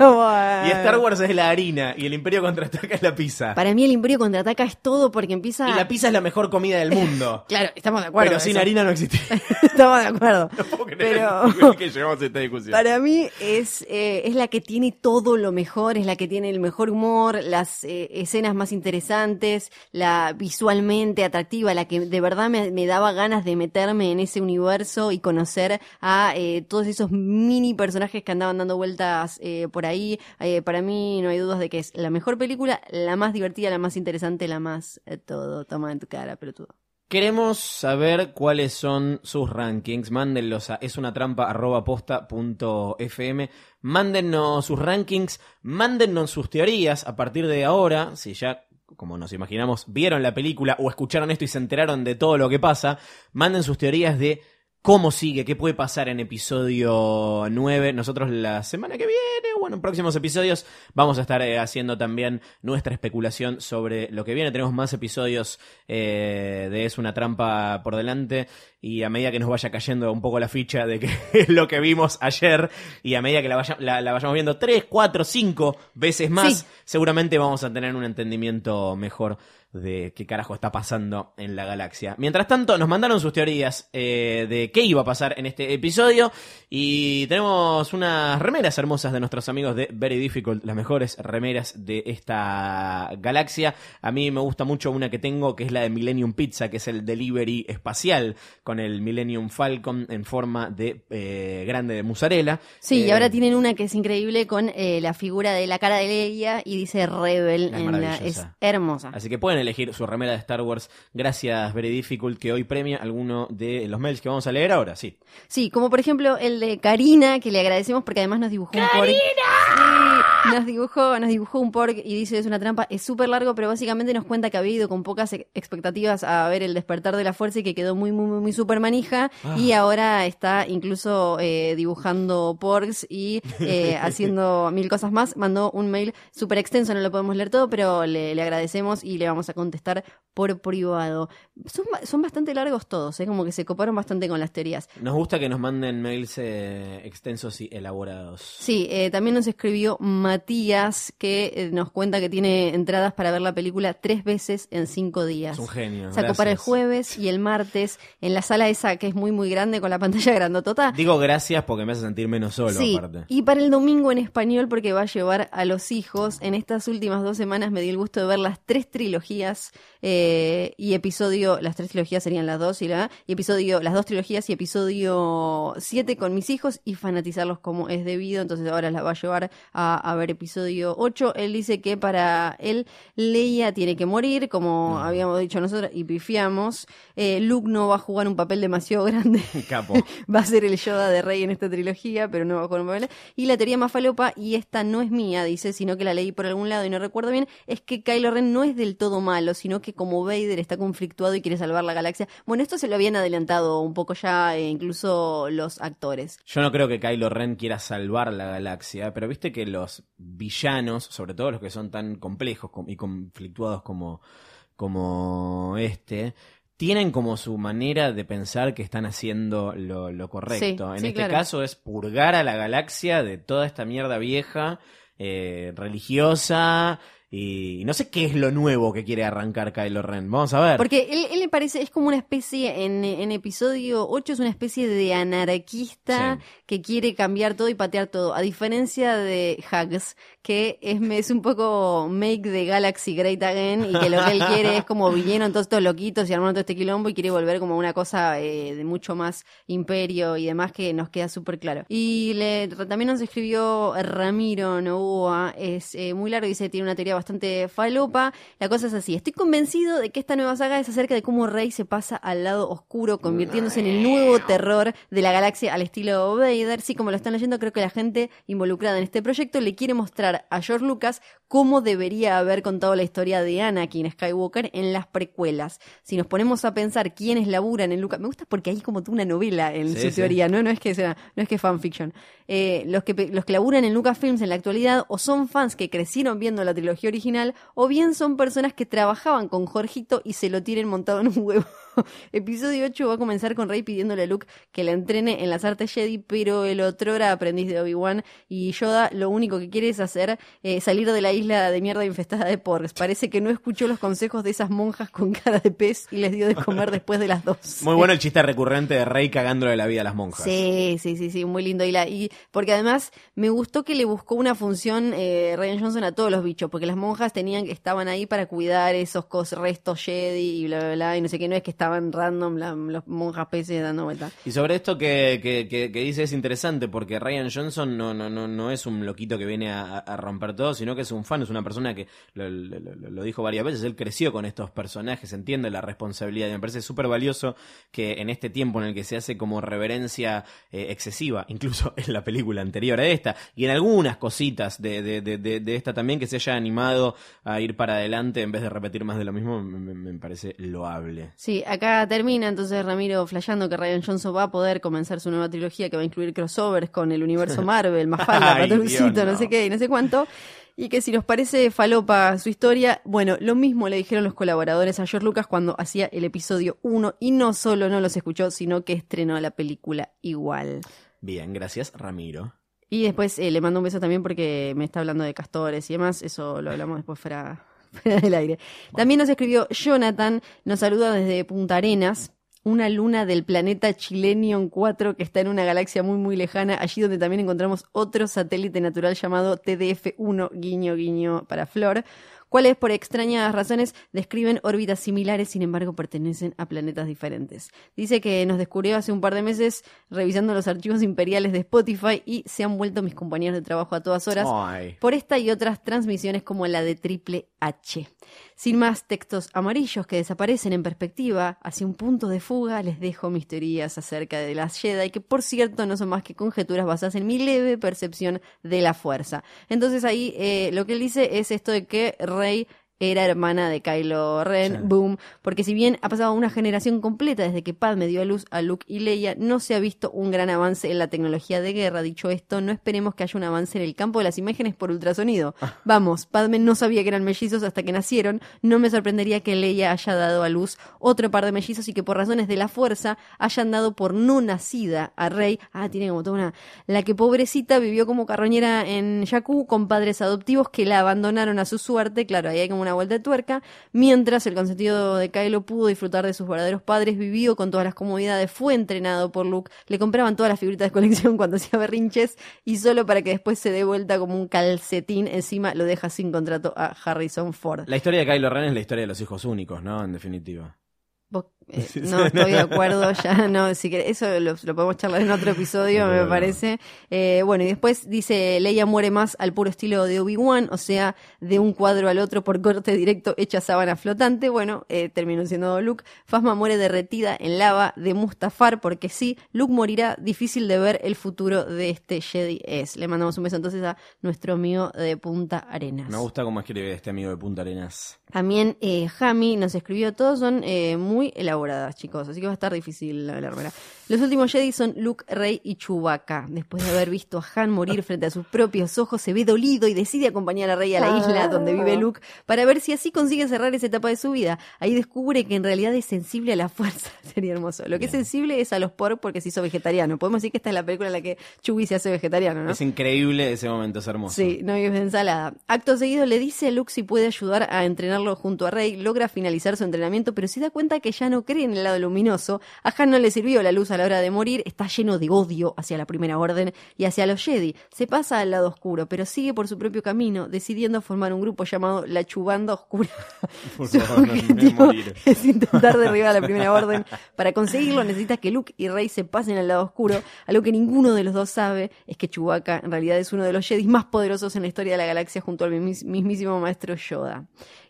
Bueno. Y Star Wars es la harina y el Imperio Contraataca es la pizza. Para mí el Imperio Contraataca es todo porque empieza... Y la pizza es la mejor comida del mundo. Claro, estamos de acuerdo. Pero sin eso. Harina no existe. Estamos de acuerdo. No puedo creer pero... que llegamos a esta discusión. Para mí es, eh, es la que tiene todo lo mejor, es la que tiene el mejor humor, las eh, escenas más interesantes, la visualmente atractiva, la que de verdad me, me daba ganas de meterme en ese universo y conocer a eh, todos esos mini personajes que andaban dando vueltas eh, por ahí. Eh, para mí no hay dudas de que es la mejor película, la más divertida, la más interesante, la más eh, todo. Toma en tu cara, pelotudo. Queremos saber cuáles son sus rankings. Mándenlos a esunatrampa arroba posta punto f m. Mándennos sus rankings, mándennos sus teorías a partir de ahora, si ya... como nos imaginamos, vieron la película o escucharon esto y se enteraron de todo lo que pasa. Manden sus teorías de cómo sigue, qué puede pasar en episodio nueve. Nosotros la semana que viene, bueno, en próximos episodios, vamos a estar eh, haciendo también nuestra especulación sobre lo que viene. Tenemos más episodios eh, de Es una Trampa por delante. Y a medida que nos vaya cayendo un poco la ficha de que es lo que vimos ayer, y a medida que la, vaya, la, la vayamos viendo tres, cuatro, cinco veces más, sí, seguramente vamos a tener un entendimiento mejor de qué carajo está pasando en la galaxia. Mientras tanto, nos mandaron sus teorías eh, de qué iba a pasar en este episodio, y tenemos unas remeras hermosas de nuestros amigos de Very Difficult, las mejores remeras de esta galaxia. A mí me gusta mucho una que tengo, que es la de Millennium Pizza, que es el delivery espacial, con el Millennium Falcon en forma de eh, grande de mozzarella. Sí, eh, y ahora tienen una que es increíble con eh, la figura de la cara de Leia y dice Rebel. Es, en la, es hermosa. Así que pueden elegir su remera de Star Wars. Gracias, Very Difficult, que hoy premia alguno de los mails que vamos a leer ahora. Sí, sí, como por ejemplo el de Karina, que le agradecemos porque además nos dibujó ¡Karina! un porg. Sí, nos dibujó, nos dibujó un porg y dice Es una trampa. Es súper largo, pero básicamente nos cuenta que había ido con pocas expectativas a ver El despertar de la fuerza y que quedó muy, muy, muy super manija, ah. y ahora está incluso eh, dibujando porgs y eh, haciendo mil cosas más. Mandó un mail súper extenso, no lo podemos leer todo, pero le, le agradecemos y le vamos a contestar por privado. Son, son bastante largos todos, ¿eh? Como que se coparon bastante con las teorías. Nos gusta que nos manden mails eh, extensos y elaborados. Sí, eh, también nos escribió Mar Matías, que nos cuenta que tiene entradas para ver la película tres veces en cinco días. Es un genio. Sacó para el jueves y el martes en la sala esa que es muy muy grande con la pantalla grandotota. Digo gracias porque me hace sentir menos solo, sí, aparte. Y para el domingo en español porque va a llevar a los hijos. En estas últimas dos semanas me di el gusto de ver las tres trilogías eh, y episodio, las tres trilogías serían las dos y la y episodio, las dos trilogías y episodio siete con mis hijos y fanatizarlos como es debido. Entonces ahora las va a llevar a, a ver episodio ocho. Él dice que para él Leia tiene que morir, como no. habíamos dicho nosotros, y pifiamos. Eh, Luke no va a jugar un papel demasiado grande. Capo. Va a ser el Yoda de Rey en esta trilogía, pero no va a jugar un papel. Y la teoría más falopa, y esta no es mía, dice, sino que la leí por algún lado y no recuerdo bien, es que Kylo Ren no es del todo malo, sino que como Vader está conflictuado y quiere salvar la galaxia. Bueno, esto se lo habían adelantado un poco ya, eh, incluso los actores. Yo no creo que Kylo Ren quiera salvar la galaxia, pero viste que los villanos, sobre todo los que son tan complejos y conflictuados como, como este, tienen como su manera de pensar que están haciendo lo, lo correcto. Sí, en sí, este claro. caso es purgar a la galaxia de toda esta mierda vieja, eh, religiosa. Y no sé qué es lo nuevo que quiere arrancar Kylo Ren. Vamos a ver. Porque él, él me parece, es como una especie, en, en episodio ocho, es una especie de anarquista sí. que quiere cambiar todo y patear todo. A diferencia de Hux, que es, es un poco make the galaxy great again, y que lo que él quiere es como vinieron todos estos loquitos y armaron todo este quilombo y quiere volver como una cosa eh, de mucho más imperio y demás que nos queda súper claro. Y le, también nos escribió Ramiro Novoa, es eh, muy largo, dice, tiene una teoría bastante falopa. La cosa es así: estoy convencido de que esta nueva saga es acerca de cómo Rey se pasa al lado oscuro, convirtiéndose en el nuevo terror de la galaxia al estilo Vader. Sí, como lo están leyendo, creo que la gente involucrada en este proyecto le quiere mostrar a George Lucas cómo debería haber contado la historia de Anakin Skywalker en las precuelas. Si nos ponemos a pensar quiénes laburan en Lucas, me gusta porque hay como una novela en sí, su sí. teoría, ¿no? No es que sea, no es que fanfiction. Eh, los que los que laburan en Lucasfilms en la actualidad o son fans que crecieron viendo la trilogía original, o bien son personas que trabajaban con Jorgito y se lo tienen montado en un huevo. Episodio ocho va a comenzar con Rey pidiéndole a Luke que la entrene en las artes Jedi, pero el otrora aprendiz de Obi-Wan y Yoda lo único que quiere es hacer eh, salir de la isla de mierda infestada de porcs. Parece que no escuchó los consejos de esas monjas con cara de pez y les dio de comer después de las dos. Muy bueno el chiste recurrente de Rey cagándole la vida a las monjas. Sí, sí, sí, sí, muy lindo. Y, la, y porque además me gustó que le buscó una función eh, Rian Johnson a todos los bichos, porque las monjas tenían, estaban ahí para cuidar esos cos, restos Jedi y bla, bla, bla, y no sé qué, no es que estaban random la, los monjas peces dando vueltas. Y sobre esto que, que, que, que dice es interesante, porque Rian Johnson no, no, no, no es un loquito que viene a, a romper todo, sino que es un fan, es una persona que lo, lo, lo dijo varias veces, él creció con estos personajes, entiende la responsabilidad, y me parece súper valioso que en este tiempo en el que se hace como reverencia eh, excesiva, incluso en la película anterior a esta, y en algunas cositas de, de, de, de, de esta también, que se haya animado a ir para adelante en vez de repetir más de lo mismo, me, me parece loable. Sí, acá termina entonces Ramiro flasheando que Rian Johnson va a poder comenzar su nueva trilogía que va a incluir crossovers con el universo Marvel, Mafalda, Patrulcito, no. no sé qué y no sé cuánto. Y que si nos parece falopa su historia, bueno, lo mismo le dijeron los colaboradores a George Lucas cuando hacía el episodio uno y no solo no los escuchó, sino que estrenó la película igual. Bien, gracias Ramiro. Y después eh, le mando un beso también porque me está hablando de castores y demás, eso lo hablamos después fuera, fuera del aire. También nos escribió Jonathan, nos saluda desde Punta Arenas, una luna del planeta Chilenion cuatro que está en una galaxia muy muy lejana, allí donde también encontramos otro satélite natural llamado T D F uno, guiño guiño para Flor. Cuáles, por extrañas razones, describen órbitas similares, sin embargo pertenecen a planetas diferentes. Dice que nos descubrió hace un par de meses revisando los archivos imperiales de Spotify y se han vuelto mis compañeros de trabajo a todas horas Ay. por esta y otras transmisiones como la de Triple H. Sin más textos amarillos que desaparecen en perspectiva, hacia un punto de fuga les dejo mis teorías acerca de las Jedi, que por cierto no son más que conjeturas basadas en mi leve percepción de la fuerza. Entonces ahí eh, lo que él dice es esto de que Rey era hermana de Kylo Ren, sí. Boom. Porque si bien ha pasado una generación completa desde que Padme dio a luz a Luke y Leia, no se ha visto un gran avance en la tecnología de guerra. Dicho esto, no esperemos que haya un avance en el campo de las imágenes por ultrasonido. Ah. Vamos, Padme no sabía que eran mellizos hasta que nacieron. No me sorprendería que Leia haya dado a luz otro par de mellizos y que por razones de la fuerza hayan dado por no nacida a Rey. Ah, tiene como toda una... La que pobrecita vivió como carroñera en Jakku con padres adoptivos que la abandonaron a su suerte. Claro, ahí hay como una vuelta de tuerca. Mientras el consentido de Kylo pudo disfrutar de sus verdaderos padres, vivió con todas las comodidades, fue entrenado por Luke, le compraban todas las figuritas de colección cuando hacía berrinches y solo para que después se dé vuelta como un calcetín, encima lo deja sin contrato a Harrison Ford. La historia de Kylo Ren es la historia de los hijos únicos, ¿no? En definitiva. ¿Vos? Eh, no estoy de acuerdo, ya no, si querés, eso lo, lo podemos charlar en otro episodio, me parece. Eh, bueno, y después dice, Leia muere más al puro estilo de Obi-Wan, o sea, de un cuadro al otro por corte directo hecha sábana flotante. Bueno, eh, terminó siendo Luke. Phasma muere derretida en lava de Mustafar, porque sí, Luke morirá, difícil de ver el futuro de este Jedi es. Le mandamos un beso entonces a nuestro amigo de Punta Arenas. Me gusta cómo escribe este amigo de Punta Arenas. También eh, Jami nos escribió, todos son eh, muy elaborados. Chicos, así que va a estar difícil la verdad. Los últimos Jedi son Luke, Rey y Chewbacca. Después de haber visto a Han morir frente a sus propios ojos, se ve dolido y decide acompañar a Rey a la isla donde vive Luke para ver si así consigue cerrar esa etapa de su vida. Ahí descubre que en realidad es sensible a la fuerza. Sería hermoso. Lo que es sensible es a los pork porque se hizo vegetariano. Podemos decir que esta es la película en la que Chewie se hace vegetariano, ¿no? Es increíble ese momento, es hermoso. Sí, no vive ensalada. Acto seguido le dice a Luke si puede ayudar a entrenarlo junto a Rey. Logra finalizar su entrenamiento, pero se da cuenta que ya no cree en el lado luminoso. A Han no le sirvió la luz a la hora de morir, está lleno de odio hacia la Primera Orden y hacia los Jedi. Se pasa al lado oscuro, pero sigue por su propio camino, decidiendo formar un grupo llamado la Chubanda Oscura. Por su favor, objetivo no es intentar derribar a la Primera Orden. Para conseguirlo necesitas que Luke y Rey se pasen al lado oscuro. Algo que ninguno de los dos sabe es que Chewbacca en realidad es uno de los Jedi más poderosos en la historia de la galaxia, junto al mismísimo maestro Yoda.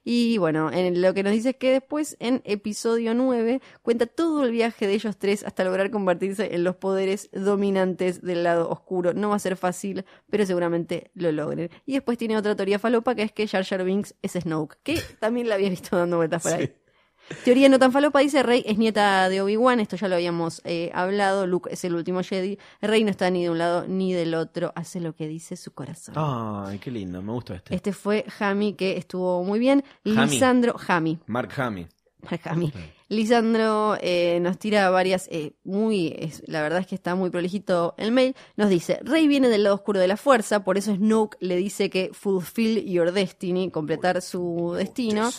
Y bueno, en lo que nos dice es que después, en episodio nueve, cuenta todo el viaje de ellos tres hasta lograr convertirse en los poderes dominantes del lado oscuro. No va a ser fácil, pero seguramente lo logren. Y después tiene otra teoría falopa, que es que Jar Jar Binks es Snoke, que también la había visto dando vueltas por ahí. Sí. Teoría no tan falopa, dice Rey es nieta de Obi-Wan, esto ya lo habíamos eh, hablado, Luke es el último Jedi, Rey no está ni de un lado ni del otro, hace lo que dice su corazón. Ay, qué lindo, me gustó este. Este fue Jami, que estuvo muy bien. Jami. Lisandro, Jami. Mark Jami. Mark Jami. Okay. Lisandro eh, nos tira varias, eh, muy, es, la verdad es que está muy prolijito el mail, nos dice, Rey viene del lado oscuro de la fuerza, por eso Snoke le dice que fulfill your destiny, completar su destino,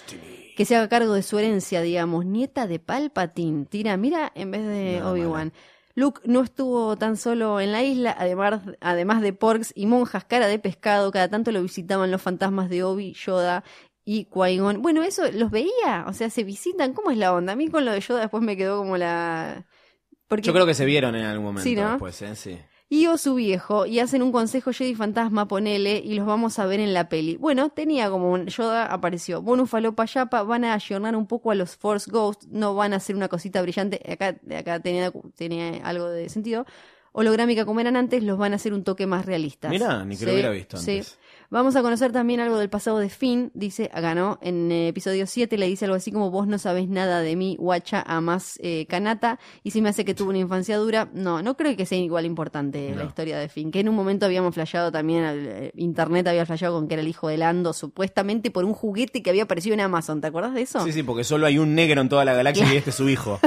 que se haga cargo de su herencia, digamos, nieta de Palpatine, tira, mira, en vez de no, Obi-Wan. Mala. Luke no estuvo tan solo en la isla, además, además de porks y monjas cara de pescado, cada tanto lo visitaban los fantasmas de Obi, Yoda y Qui-Gon. Bueno, eso, ¿los veía? O sea, ¿se visitan? ¿Cómo es la onda? A mí con lo de Yoda después me quedó como la... Porque... Yo creo que se vieron en algún momento, ¿sí, no? Después, ¿eh? Sí. Y o su viejo, y hacen un consejo Jedi fantasma, ponele, y los vamos a ver en la peli. Bueno, tenía como un... Yoda apareció. Bonus falopa yapa, van a ayornar un poco a los Force Ghosts, no van a hacer una cosita brillante. Acá, acá tenía, tenía algo de sentido. Holográmica como eran antes, los van a hacer un toque más realista. Mirá, ni que lo hubiera visto antes. Sí. Vamos a conocer también algo del pasado de Finn, dice, acá no, en eh, episodio siete le dice algo así como, vos no sabés nada de mí, guacha, amás eh, Kanata, y si me hace que tuvo una infancia dura, no, no creo que sea igual importante no. La historia de Finn, que en un momento habíamos flasheado también, eh, internet había flasheado con que era el hijo de Lando, supuestamente por un juguete que había aparecido en Amazon, ¿te acordás de eso? Sí, sí, porque solo hay un negro en toda la galaxia claro. Y este es su hijo.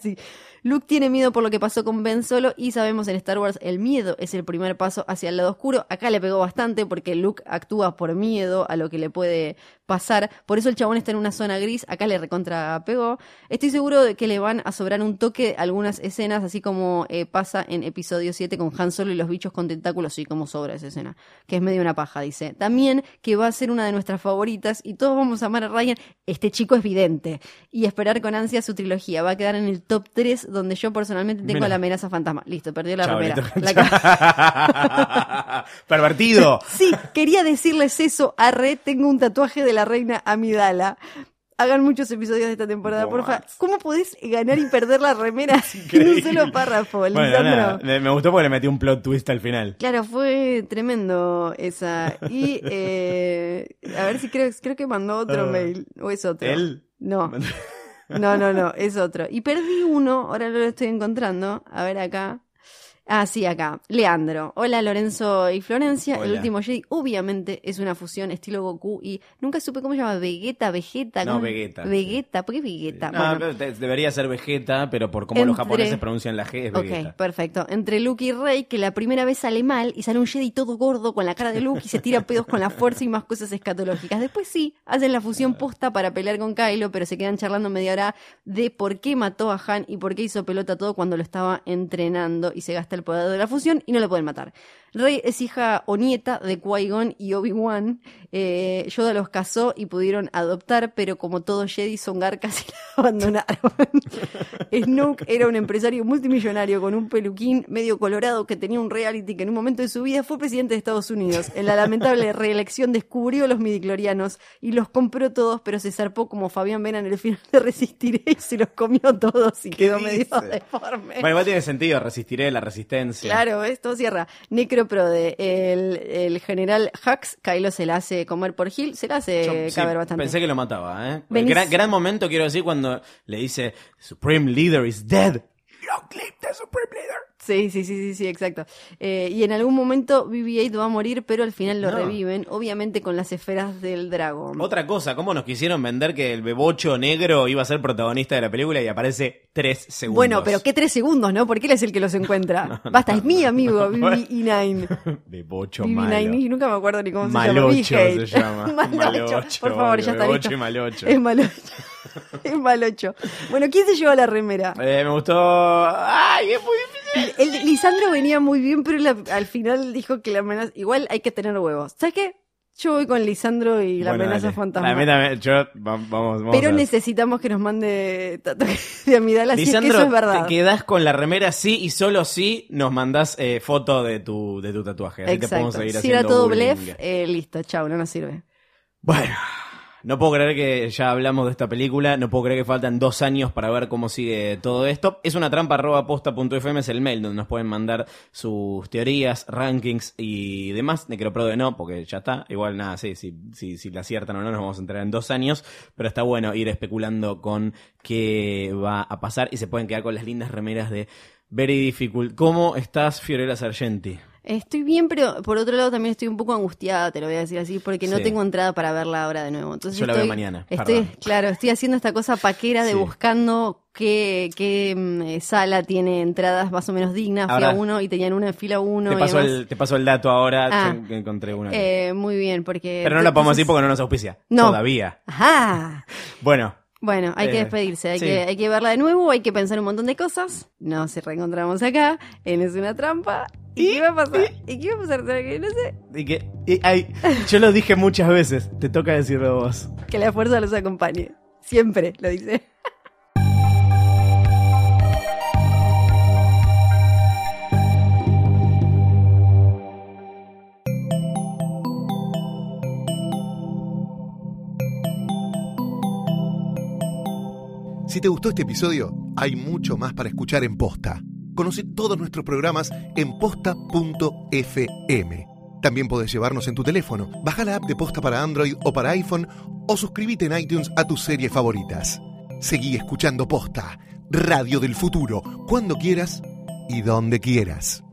Sí. Luke tiene miedo por lo que pasó con Ben Solo y sabemos en Star Wars el miedo es el primer paso hacia el lado oscuro. Acá le pegó bastante porque Luke actúa por miedo a lo que le puede pasar. Por eso el chabón está en una zona gris. Acá le recontra pegó. Estoy seguro de que le van a sobrar un toque algunas escenas, así como eh, pasa en episodio siete con Han Solo y los bichos con tentáculos. Sí, como sobra esa escena. Que es medio una paja, dice. También que va a ser una de nuestras favoritas y todos vamos a amar a Rian. Este chico es vidente. Y esperar con ansia su trilogía. Va a quedar en el top tres... donde yo personalmente tengo Mira. La amenaza fantasma. Listo, perdió la Chau, remera. La ¡Pervertido! Sí, quería decirles eso a Re. Tengo un tatuaje de la reina Amidala. hagan muchos episodios de esta temporada, por favor. ¿Cómo podés ganar y perder la remera en un solo párrafo, bueno, Lisandro? Nada. Me gustó porque le metí un plot twist al final. Claro, fue tremendo esa. Y eh, a ver si creo, creo que mandó otro uh, mail. ¿O es otro? ¿Él? No. No, no, no, es otro. Y perdí uno, ahora no lo estoy encontrando. A ver acá. Ah, sí, acá. Leandro. Hola, Lorenzo y Florencia. Hola. El último Jedi, obviamente, es una fusión estilo Goku y nunca supe cómo se llama. Vegeta, Vegeta. No, Vegeta. Vegeta. ¿Por qué Vegeta? No, bueno, debería ser Vegeta, pero por cómo entre... los japoneses pronuncian la G es Vegeta. Ok, perfecto. Entre Luke y Rey, que la primera vez sale mal y sale un Jedi todo gordo con la cara de Luke y se tira pedos con la fuerza y más cosas escatológicas. Después sí, hacen la fusión posta para pelear con Kylo, pero se quedan charlando media hora de por qué mató a Han y por qué hizo pelota todo cuando lo estaba entrenando y se gasta el poder de la fusión y no lo pueden matar. Rey es hija o nieta de Qui-Gon y Obi-Wan. Eh, Yoda los casó y pudieron adoptar, pero como todos Jedi son garcas y la abandonaron. Snoke era un empresario multimillonario con un peluquín medio colorado que tenía un reality que en un momento de su vida fue presidente de Estados Unidos. En la lamentable reelección descubrió los midiclorianos y los compró todos, pero se zarpó como Fabián Vena en el final de Resistiré y se los comió todos y quedó medio deforme. Bueno, igual tiene sentido, Resistiré, la resistencia. Claro, esto cierra. Necroprode, el, el general Hux, Kylo se la hace comer por Gil, se la hace Yo, caber sí, bastante. Pensé que lo mataba, ¿eh? Venice... Gran, gran momento, quiero decir, cuando le dice, Supreme Leader is dead. Don't clip the Supreme Leader. Sí, sí, sí, sí, sí, exacto. Eh, y en algún momento B B ocho va a morir, pero al final lo no. reviven, obviamente con las esferas del dragón. Otra cosa, ¿cómo nos quisieron vender que el bebocho negro iba a ser protagonista de la película y aparece tres segundos? Bueno, pero ¿qué tres segundos, no? Porque él es el que los encuentra. No, no, Basta, es mi amigo, no, B B nueve. Bebocho B B nueve, malo. Y nunca me acuerdo ni cómo se Malocho llama. Malocho se llama. Malocho, Malocho, por favor, ya está listo. Bebocho y Malocho. Es Malocho. Es Malocho. Bueno, ¿quién se llevó la remera? Eh, me gustó... ¡Ay, es muy difícil! El, el, Lisandro venía muy bien, pero la, al final dijo que la amenaza... Igual hay que tener huevos. ¿Sabes qué? Yo voy con Lisandro y la bueno, amenaza dale. fantasma. La meta, yo, vamos, vamos pero necesitamos que nos mande tatuajes de amidala, Lisandro, si es que eso es verdad. Te quedás con la remera sí y solo sí nos mandás eh, foto de tu, de tu tatuaje. Así exacto. Te podemos seguir haciendo si era todo bullying. Blef, eh, listo, chau, no nos sirve. Bueno... No puedo creer que ya hablamos de esta película, no puedo creer que faltan dos años para ver cómo sigue todo esto. Es una trampa arroba posta punto f m, es el mail donde nos pueden mandar sus teorías, rankings y demás. Necroprode no, porque ya está. Igual nada, sí, sí, sí, si la aciertan o no nos vamos a enterar en dos años. Pero está bueno ir especulando con qué va a pasar y se pueden quedar con las lindas remeras de Very Difficult. ¿Cómo estás, Fiorella Sargenti? Estoy bien, pero por otro lado también estoy un poco angustiada, te lo voy a decir así, porque no sí. tengo entrada para verla ahora de nuevo. Entonces Yo la estoy, veo mañana. Estoy, claro, estoy haciendo esta cosa paquera de sí. buscando qué, qué sala tiene entradas más o menos dignas. Ahora, fila uno y tenían una en fila uno. Te paso, y el, te paso el dato ahora, ah, yo encontré una. Eh, muy bien, porque... Pero no la podemos decir porque no nos auspicia. No. Todavía. Ajá. Bueno. Bueno, hay eh, que despedirse, hay, sí. que, hay que verla de nuevo, hay que pensar un montón de cosas. Nos reencontramos acá, en Es una trampa. ¿Y, ¿Y qué va a pasar? ¿Y, ¿Y qué va a pasar? No sé. ¿Y qué? Y, ay, yo lo dije muchas veces, te toca decirlo vos. Que la fuerza los acompañe. Siempre lo dice. Si te gustó este episodio, hay mucho más para escuchar en Posta. Conoce todos nuestros programas en posta punto f m. También podés llevarnos en tu teléfono. Baja la app de Posta para Android o para iPhone o suscríbete en iTunes a tus series favoritas. Seguí escuchando Posta, Radio del Futuro, cuando quieras y donde quieras.